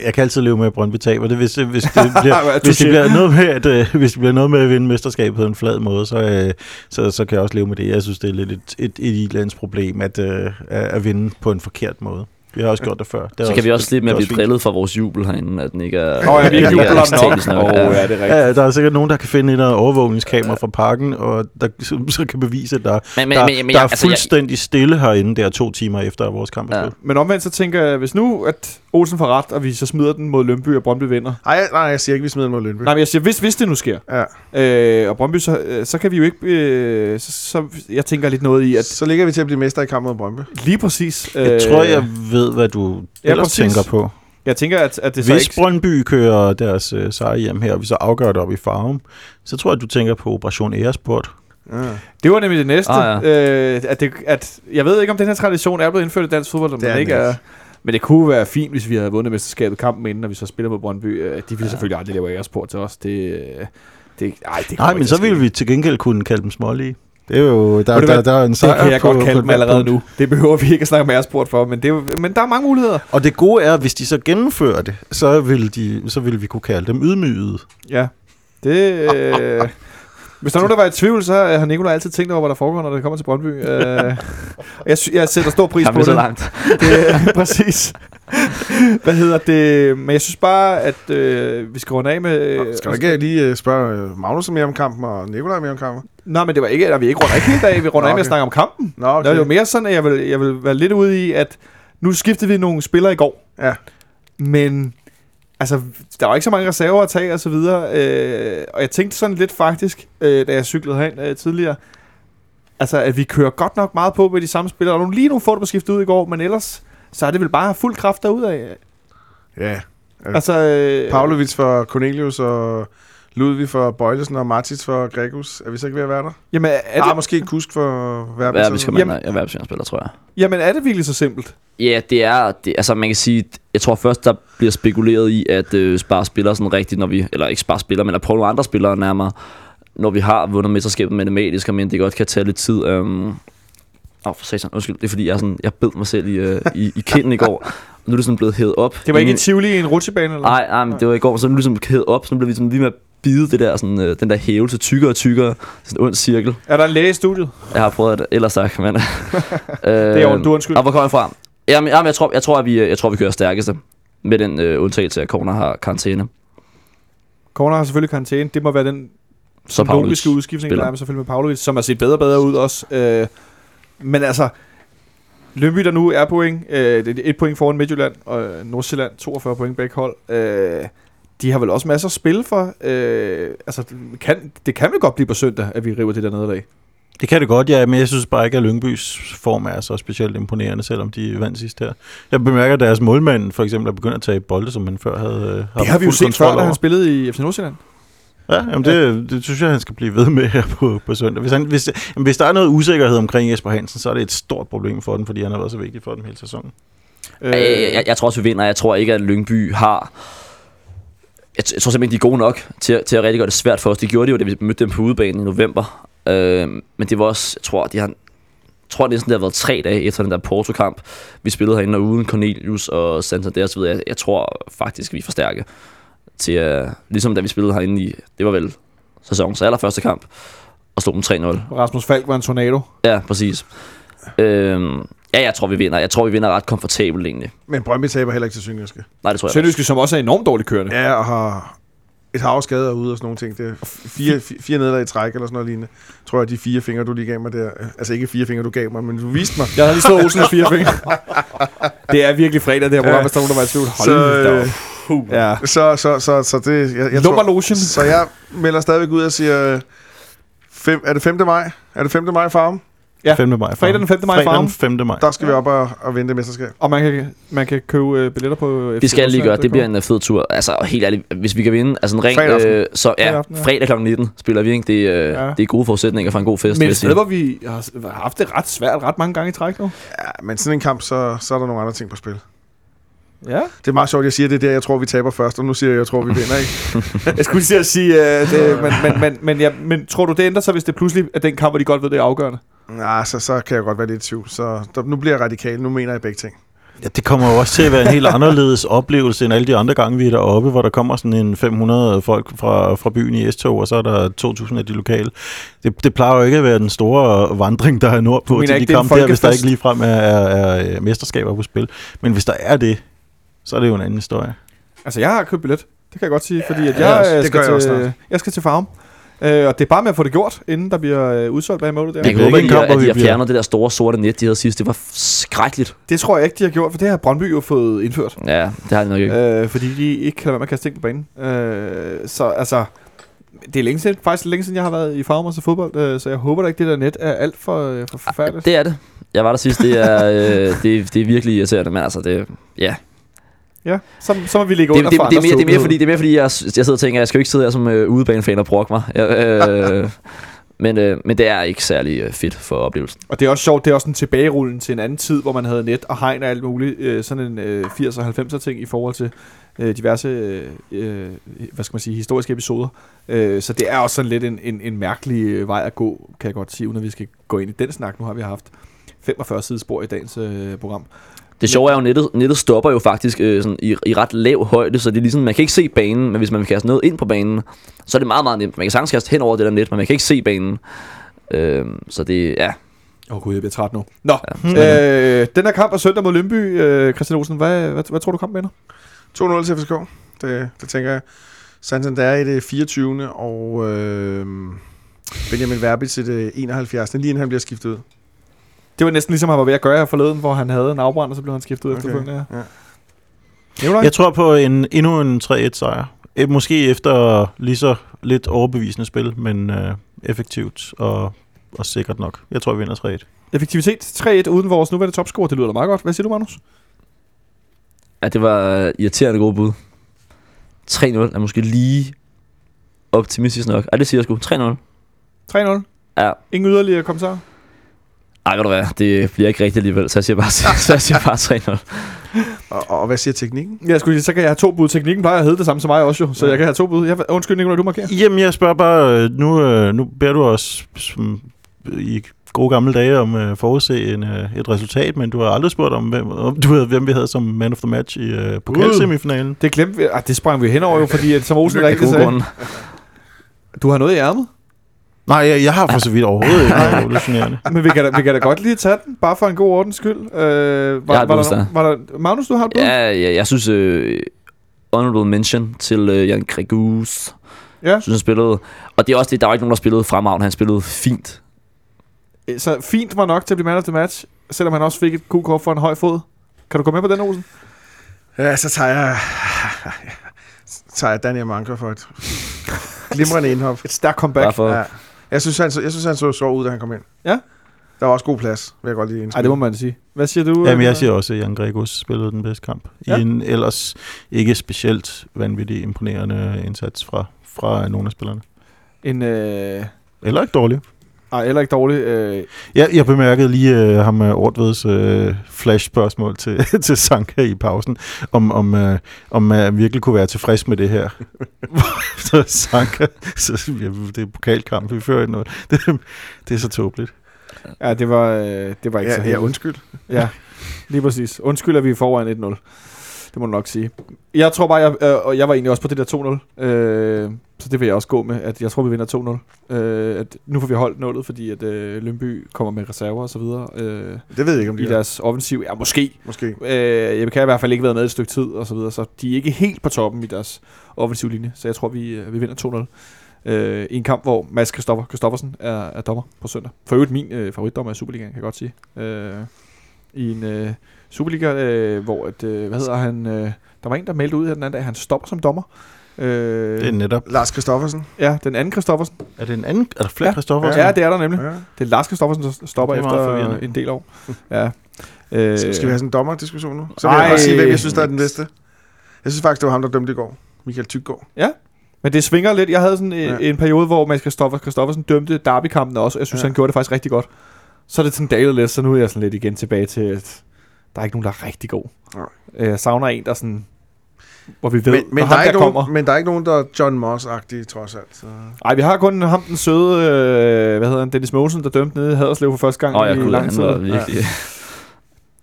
jeg kan altid leve med, at Brøndby taber det, hvis, hvis, det, bliver, hvis det bliver noget med at øh, hvis det bliver noget med at vinde mesterskabet på en flad måde, så, øh, så så kan jeg også leve med det. Jeg synes det er lidt et et, et ilandsproblem at øh, at vinde på en forkert måde. Vi har også gjort det før. Det så også, kan vi også slippe med at blive drillet fra vores jubel herinde, at den ikke er... Åh, oh, ja, vi er jubler nok. Åh, ja, det er rigtigt. Ja, der er sikkert nogen, der kan finde et overvågningskamera fra parken, og der så kan bevise, at der, men, men, der, men, men, der er altså, fuldstændig jeg... stille herinde der to timer efter vores kamp. Ja. Men omvendt så tænker jeg, hvis nu, at Olsen får ret, og vi så smider den mod Lønby, og Brøndby vinder. Nej, nej, jeg siger ikke, vi smider den mod Lønby. Nej, men jeg siger, hvis, hvis det nu sker, ja. øh, og Brøndby, så, så kan vi jo ikke... Øh, så, så, jeg tænker lidt noget i, at... Så ligger vi til at blive mester i kampen mod Brøndby. Lige præcis. Øh, jeg tror, jeg ved, hvad du ja, ellers præcis. tænker på. Jeg tænker, at, at det så hvis ikke... Brøndby kører deres øh, sejr hjem her, og vi så afgør det op i Farum, så tror jeg, at du tænker på Operation Æresport. Ah. Det var nemlig det næste. Ah, ja. øh, at det, at, jeg ved ikke, om den her tradition er blevet indført i dansk fodbold, om det den er ikke næste. er... Men det kunne være fint, hvis vi havde vundet mesterskabet kampen inden, og vi så spiller mod Brøndby. De ville ja. selvfølgelig aldrig lave æresport til os. Det, det, ej, det Nej, men så ville vi til gengæld kunne kalde dem smålige. Det er jo, der, der, der, der er en sejr på... Det kan jeg på, godt kalde dem allerede punkt. nu. Det behøver vi ikke at snakke om æresport for, men, det er, men der er mange muligheder. Og det gode er, at hvis de så gennemfører det, så ville, de, så ville vi kunne kalde dem ydmygede. Ja, det... Øh, Hvis der er nogen, der var i tvivl, så har Nikolaj altid tænkt over, hvad der foregår, når det kommer til Brøndby. Uh, jeg, sy- jeg sætter stor pris på det. Langt. det præcis. Hvad hedder det? Men jeg synes bare, at øh, vi skal runde af med... Nå, skal jeg ikke lige spørge Magnus mere om kampen, og Nikolaj mere om kampen? Nej, men det var ikke, at vi ikke runder af hele dag. Vi runder okay. af med at snakke om kampen. Nå, okay. Det var jo mere sådan, at jeg vil, jeg vil være lidt ude i, at nu skiftede vi nogle spillere i går. Ja. Men... Altså, der var ikke så mange reserver at tage og så videre, øh, og jeg tænkte sådan lidt faktisk, øh, da jeg cyklede hen øh, tidligere, altså, at vi kører godt nok meget på med de samme spillere. Og lige nu får du på skiftet ud i går, men ellers, så er det vel bare fuld kraft derudad. Ja. Øh, altså, øh, Pavlovic for Cornelius og Ludvig for Boilesen og Martins for Gregus. Er vi så ikke ved at være der? Jamen, er det... Ah, måske Kusk for Værbensjernspiller, tror jeg. Jamen, er det virkelig så simpelt? Ja, det er... Det, altså, man kan sige... Jeg tror først, der bliver spekuleret i, at øh, spare spillere sådan rigtigt, når vi... Eller ikke spare spillere, men at prøve nogle andre spillere nærmere, når vi har vundet mesterskabet matematisk, men det godt kan tage lidt tid... Øhm Åh, oh, for satan, undskyld, det er fordi, jeg, er sådan, jeg bed mig selv i, uh, i, i kinden i går, og nu er det sådan blevet hævet op. Det var ikke i Tivoli i en rutsjebane? Eller? Nej, nej, men det var i går, så nu er det sådan hævet op, så nu blev vi sådan lige med at bide det der, sådan, uh, den der hævelse tykkere og tykkere, sådan en ond cirkel. Er der en læge i studiet? Jeg har prøvet det, ellers sagt, men... uh, det er jo, du undskyld. Og hvor kommer jeg fra? Jamen, jamen jeg, tror, jeg, tror, at vi, jeg tror, vi kører stærkeste med den uh, undtagelse, at Corner har karantæne. Corner har selvfølgelig karantæne, det må være den så logiske udskiftning, der er med selvfølgelig med Pavlovic, som har set bedre og bedre ud også. Uh, Men altså, Lønby der nu er point, øh, det er et point foran Midtjylland, og Nordsjælland toogfyrre point begge hold. Øh, de har vel også masser at spille for. Øh, altså, kan, det kan vel godt blive på søndag, at vi river det der nederlag. Det kan det godt, ja, men jeg synes bare ikke, at Lyngbys form er så specielt imponerende, selvom de vandt sidst her. Jeg bemærker, at deres målmand for eksempel er begyndt at tage bolde, som han før havde øh, haft. Det har vi jo set før, da han spillede i F C Nordsjælland. Ja, jamen det, det synes jeg, han skal blive ved med her på, på søndag. Hvis, han, hvis, hvis der er noget usikkerhed omkring Jesper Hansen, så er det et stort problem for den, fordi han har været så vigtig for den hele sæsonen. Øh, jeg, jeg, jeg tror også, vi vinder. Jeg tror ikke, at Lyngby har... Jeg, jeg tror simpelthen, de er gode nok til, til at rigtig gøre det svært for os. Det gjorde de jo, da vi mødte dem på udebanen i november. Øh, men det var også... Jeg tror, de har, jeg tror det er sådan, der har været tre dage efter den der Porto-kamp. Vi spillede herinde og uden Cornelius og Santander og så videre. Jeg, jeg tror faktisk, vi forstærker. Til, uh, ligesom da vi spillede herinde i, det var vel sæsonens allerførste kamp, og slog dem tre nul. Rasmus Falk var en tornado. Ja, præcis. Øhm, ja, jeg tror, vi vinder. Jeg tror, vi vinder ret komfortabelt egentlig. Men Brøndby taber heller ikke til Sønderjyske. Nej, det tror jeg Sønderjyske, som også er enormt dårligt kørende. Ja, og har et hav skader ude og sådan nogle ting. Det er fire, fire nederlag i træk eller sådan noget lignende. Jeg tror, at de fire fingre, du lige gav mig der... Altså ikke fire fingre, du gav mig, men du viste mig. Jeg havde lige slået Olsen af fire fingre. Det er virkelig fredag, det her program, hvis der er nogen, der var i tvivl. Hold så, Uh, ja. Så så så så det jeg, jeg tror, så jeg melder stadigvæk ud og siger fem, er det femte maj? Er det femte maj Farum? Ja. femte maj. Fredag den femte maj Farum. femte maj. Der skal ja. vi op og, og vinde mesterskab. Og man kan man kan købe billetter på F C. Vi skal lige gøre det, bliver en fed tur. Altså helt ærligt, hvis vi kan vinde, altså en ren øh, så ja, fredag, ja. fredag klokken nitten spiller vi, ikke? Det øh, ja. det er gode forudsætninger for en god fest. Men selber vi har haft det ret svært ret mange gange i træk nu. Ja, men sådan en kamp, så så er der nogle andre ting på spil. Ja. Det er meget sjovt, jeg siger, det er der, jeg tror, vi taber først, og nu siger jeg, jeg tror, vi vinder, ikke? Jeg skulle lige sige, uh, det, men, men, men, men, ja, men tror du, det ændrer sig, hvis det pludselig er den kamp, hvor de godt ved, det er afgørende? Nej, så, så kan jeg godt være lidt i tvivl. Så der, nu bliver jeg radikal, nu mener jeg begge ting. Ja, det kommer jo også til at være en helt anderledes oplevelse end alle de andre gange, vi er deroppe, hvor der kommer sådan en fem hundrede folk fra, fra byen i S-tog, og så er der to tusind af de lokale. Det, det plejer jo ikke at være den store vandring, der er nordpå til de kampe der, hvis der ikke ligefrem er, er, er mesterskaber på spil. Men hvis der er det, så er det jo en anden historie. Altså, jeg har købt billet, det kan jeg godt sige, fordi at jeg, ja, skal, jeg, til, jeg skal til Farum. Øh, og det er bare med at få det gjort, inden der bliver øh, udsolgt bag målet der. Jeg håber ikke, at de har fjernet det der store sorte net, de havde sidst. Det var skrækkeligt. Det tror jeg ikke, de har gjort, for det har Brøndby jo fået indført. Ja, det har de nok ikke. Øh, fordi de ikke kan lade være med at kaste ting på banen. Øh, så altså, det er længe siden, faktisk længe siden, jeg har været i Farmers og fodbold, øh, så jeg håber da ikke, det der net er alt for, øh, for forfærdeligt. Det er det. Jeg var der sidst. Det er, øh, det, det er virkelig irriterende, men altså, det ja. Ja, så, så må vi ligge under for Anders. Det er mere fordi, jeg, jeg sidder og tænker, at jeg skal jo ikke sidde her som øh, udebanefan og brokke mig. Jeg, øh, men, øh, men det er ikke særlig øh, fedt for oplevelsen. Og det er også sjovt, det er også en tilbagerullen til en anden tid, hvor man havde net og hegn og alt muligt. Øh, sådan en øh, firserne og halvfemserne ting i forhold til øh, diverse øh, hvad skal man sige, historiske episoder. Øh, så det er også sådan lidt en, en, en mærkelig vej at gå, kan jeg godt sige, uden at vi skal gå ind i den snak. Nu har vi haft femogfyrre sidespor i dagens øh, program. Det sjove er jo, nettet, nettet stopper jo faktisk øh, sådan i, i ret lav højde, så det er ligesom, man kan ikke se banen, men hvis man vil kaste noget ind på banen, så er det meget, meget nemt. Man kan sagtens kaste hen over det der net, men man kan ikke se banen. Øh, så det, ja. Åh oh, gud, jeg bliver træt nu. Nå, ja. øh, den her kamp er søndag mod Lyngby, øh, Kristian Olsen, hvad, hvad, hvad tror du kampen ender? to nul til F C K, det, det tænker jeg. Santander er i det fireogtyvende og øh, Benjamin Verbitz i det enoghalvfjerds lige inden han bliver skiftet ud. Det var næsten ligesom han var ved at gøre her forleden, hvor han havde en afbrænd, og så blev han skiftet ud okay. efterfølgende. Ja. Jeg tror på en, endnu en tre et sejr. Måske efter lige så lidt overbevisende spil, men øh, effektivt og, og sikkert nok. Jeg tror, vi vinder tre et. Effektivitet tre et uden vores nuværende topscorer, det lyder da meget godt. Hvad siger du, Magnus? Ja, det var irriterende gode bud. tre nul er måske lige optimistisk nok. Ja, det siger jeg sgu. tre nul. tre nul? Ja. Ingen yderligere kommentarer? Nej, ved du hvad, det bliver ikke rigtigt alligevel, så jeg siger bare, så jeg siger bare tre nul. og, og hvad siger teknikken? Ja, skulle, så kan jeg have to bud. Teknikken plejer at hedde det samme som mig også jo, så ja. Jeg kan have to bud. Jeg, undskyld, Nikolaj, du markerer. Jamen, jeg spørger bare, nu, nu beder du os som, i gode gamle dage om at uh, forudse en, uh, et resultat, men du har aldrig spurgt om, hvem, om du havde, hvem vi havde som man of the match i uh, pokalsemifinalen. Det glemte vi. Ah, det sprang vi henover jo, fordi at, som Olsen rigtigt sagde. Du har noget i ærmet? Nej, jeg, jeg har for så vidt overhovedet ikke noget revolutionerende. Men vi kan, da, vi kan da godt lige tage den, bare for en god ordens skyld. Øh, var, var, der, var der Magnus, du har et bud? Ja, ja, jeg synes, øh, honorable mention til øh, Jan Gregus. Ja. Jeg synes, han spillede. Og det er også det, der var ikke nogen, der spillede fremragende. Han spillede fint. Så fint var nok til at blive man of the match, selvom han også fik et god kort for en høj fod. Kan du gå med på den, Olsen? Ja, så tager jeg... Så tager jeg Daniel Manker for et glimrende indhop. Et stærkt comeback. Ja. Jeg synes, han så, jeg synes, han så sjov ud, da han kom ind. Ja. Der var også god plads, vil jeg godt lige indskrive. Ej, det må man sige. Hvad siger du? Jamen, jeg siger også, at Jan Gregus spillede den bedste kamp. Ja. I en ellers ikke specielt vanvittig imponerende indsats fra, fra nogle af spillerne. En, øh... Eller ikke dårlig. Ej, eller ikke dårlig. Øh... Ja, jeg bemærkede lige øh, ham Ortveds øh, flash-spørgsmål til, til Sanka i pausen, om, om, øh, om man virkelig kunne være tilfreds med det her. Så Sanka, så, ja, det er pokalkamp, vi fører noget. Det, det er så tåbeligt. Ja, det var, øh, det var ikke ja, så helt. Ja, undskyld. Ja, lige præcis. Undskyld, at vi er foran et nul. Det må du nok sige. Jeg tror bare, jeg, øh, jeg var egentlig også på det der to nul. Øh, så det vil jeg også gå med, at jeg tror, vi vinder to nul. Øh, at nu får vi holdt nullet, fordi at øh, Lyngby kommer med reserver og så videre. Øh, det ved jeg ikke, om de i er. Deres offensiv. Ja, måske. måske. Øh, jeg kan i hvert fald ikke være med et stykke tid og så videre, så de er ikke helt på toppen i deres offensivlinje. Så jeg tror, vi, øh, vi vinder to nul. Øh, I en kamp, hvor Mads Christoffer, Christoffersen er, er dommer på søndag. For øvrigt min øh, favoritdommer i Superligaen, kan jeg godt sige. Øh, I en... Øh, Superliga, øh, hvor et, øh, hvad hedder han, øh, der var en, der meldte ud her den anden dag, han stopper som dommer. Øh, det er netop. Lars Christoffersen. Ja, den anden Christoffersen. Er det en anden? Er der flere ja. Christoffersen? Ja, det er der nemlig. Ja. Det er Lars Christoffersen, der stopper efter en del år. Ja. Øh, skal, skal vi have sådan en dommerdiskussion nu? Så vil Ej. jeg bare sige, hvem jeg synes, der er den bedste. Jeg synes faktisk, det var ham, der dømte i går. Michael Tyggaard. Ja. Men det svinger lidt. Jeg havde sådan en, ja. en periode, hvor Mads Christoffersen dømte derbykampen også. Jeg synes, ja. han gjorde det faktisk rigtig godt. Så er det sådan dalet lidt, så nu er jeg sådan lidt igen tilbage til... Der er ikke nogen, der er rigtig god. Jeg savner en, der sådan... Hvor vi ved, men, men, ham, der er der nogen, kommer. Men der er ikke nogen, der er John Moss-agtig, trods alt. Nej, vi har kun ham, den søde... Øh, hvad hedder han? Dennis Mogensen, der dømte nede i Haderslev for første gang oh, i lang tid. Ja.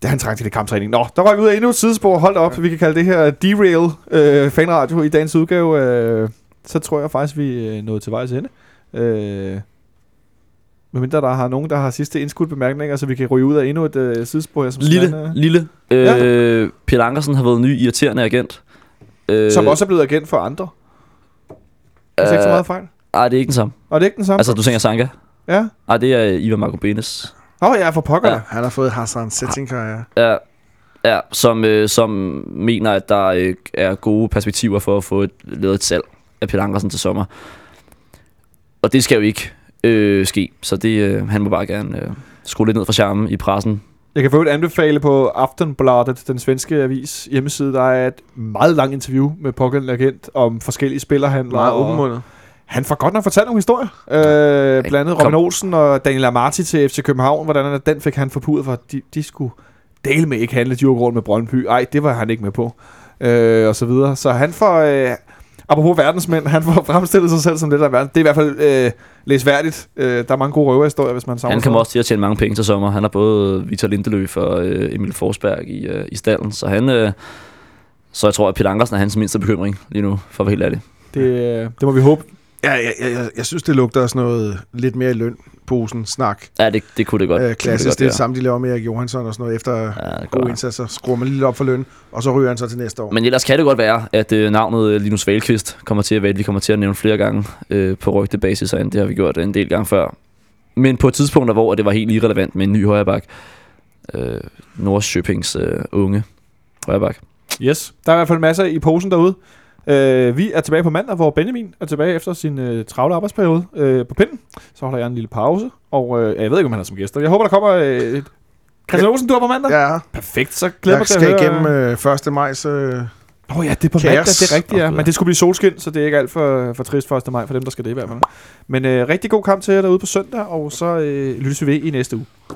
Det er han trængte til det kamptræning. Nå, der røg vi ud af endnu et sidespor. Hold op, ja. Vi kan kalde det her derail øh, fanradio i dagens udgave. Øh, så tror jeg faktisk, vi nåede til vejs ende. Øh, medmindre der har nogen, der har sidste indskudt bemærkninger, så vi kan ryge ud af endnu et øh, sidespor. Her, som lille, sådan, øh. lille. Øh, ja. Peter Ankersen har været ny irriterende agent. Øh, som også er blevet agent for andre. Det er øh, ikke så meget fejl. Nej, det er ikke den samme. Og det er ikke den samme? Altså, du tænker Sanka? Ja. Nej, det er Ivan Marco Benes. Åh, oh, jeg er fra pokker. Ja. Han har fået Hassan Settinker, ja. Ja, ja som, øh, som mener, at der øh, er gode perspektiver for at få et, lavet et salg af Peter Ankersen til sommer. Og det skal jo ikke øh, ske, så det, øh, han må bare gerne øh, skrue lidt ned fra charmen i pressen. Jeg kan få et anbefale på Aftonbladet, den svenske avis hjemmeside. Der er et meget langt interview med pågældende agent om forskellige spillerhandlere. Meget åbenmundet. Han får godt nok fortalt nogle historier. Øh, blandt andet Robin Olsen og Daniel Amarty til F C København. Hvordan den fik han forpudet for, de, de skulle dele med ikke handle dyrgrund med Brøndby. Ej, det var han ikke med på. Øh, og så videre. Så han får, øh, apropos verdensmænd, han får fremstillet sig selv som lidt af verden. Det er i hvert fald øh, læsværdigt. Øh, der er mange gode røverhistorier, hvis man savner. Han kommer også til at tjene mange penge til sommer. Han har både Victor Lindeløf og øh, Emil Forsberg i, øh, i stallen. Så, han, øh, så jeg tror, at Peter Ankersen er hans mindste bekymring lige nu, for at være helt ærlig. Det, øh, det må vi håbe. Ja, jeg, jeg, jeg synes, det lugter sådan noget lidt mere i lønposen snak. Ja, det, det kunne det godt. Æ, klassisk, det, det, det, godt, det er det samme, de laver med Erik Johansson og sådan noget. Efter ja, gode indsatser skruer man lidt op for løn, og så ryger han så til næste år. Men ellers kan det godt være, at øh, navnet Linus Wahlqvist kommer til at være, at vi kommer til at nævne flere gange øh, på rygtebasis. Det har vi gjort en del gange før. Men på et tidspunkt, hvor det var helt irrelevant med en ny højreback. Øh, Nordsjøpings øh, unge højreback. Yes, der er i hvert fald masser i posen derude. Uh, vi er tilbage på mandag, hvor Benjamin er tilbage efter sin uh, travle arbejdsperiode uh, på pinden. Så holder jeg en lille pause, og uh, jeg ved ikke, om han er som gæster. Jeg håber, der kommer uh, Kristian Olsen, du er på mandag? Ja. Perfekt, så glæder jeg mig til at høre. Jeg skal igennem uh, første maj, så... Åh oh, ja, det er på mandag, det er rigtigt, ja. Men det skulle blive solskin, så det er ikke alt for, for trist første maj for dem, der skal det i hvert fald. Men uh, rigtig god kamp til jer derude på søndag, og så uh, lyttes vi ved i næste uge.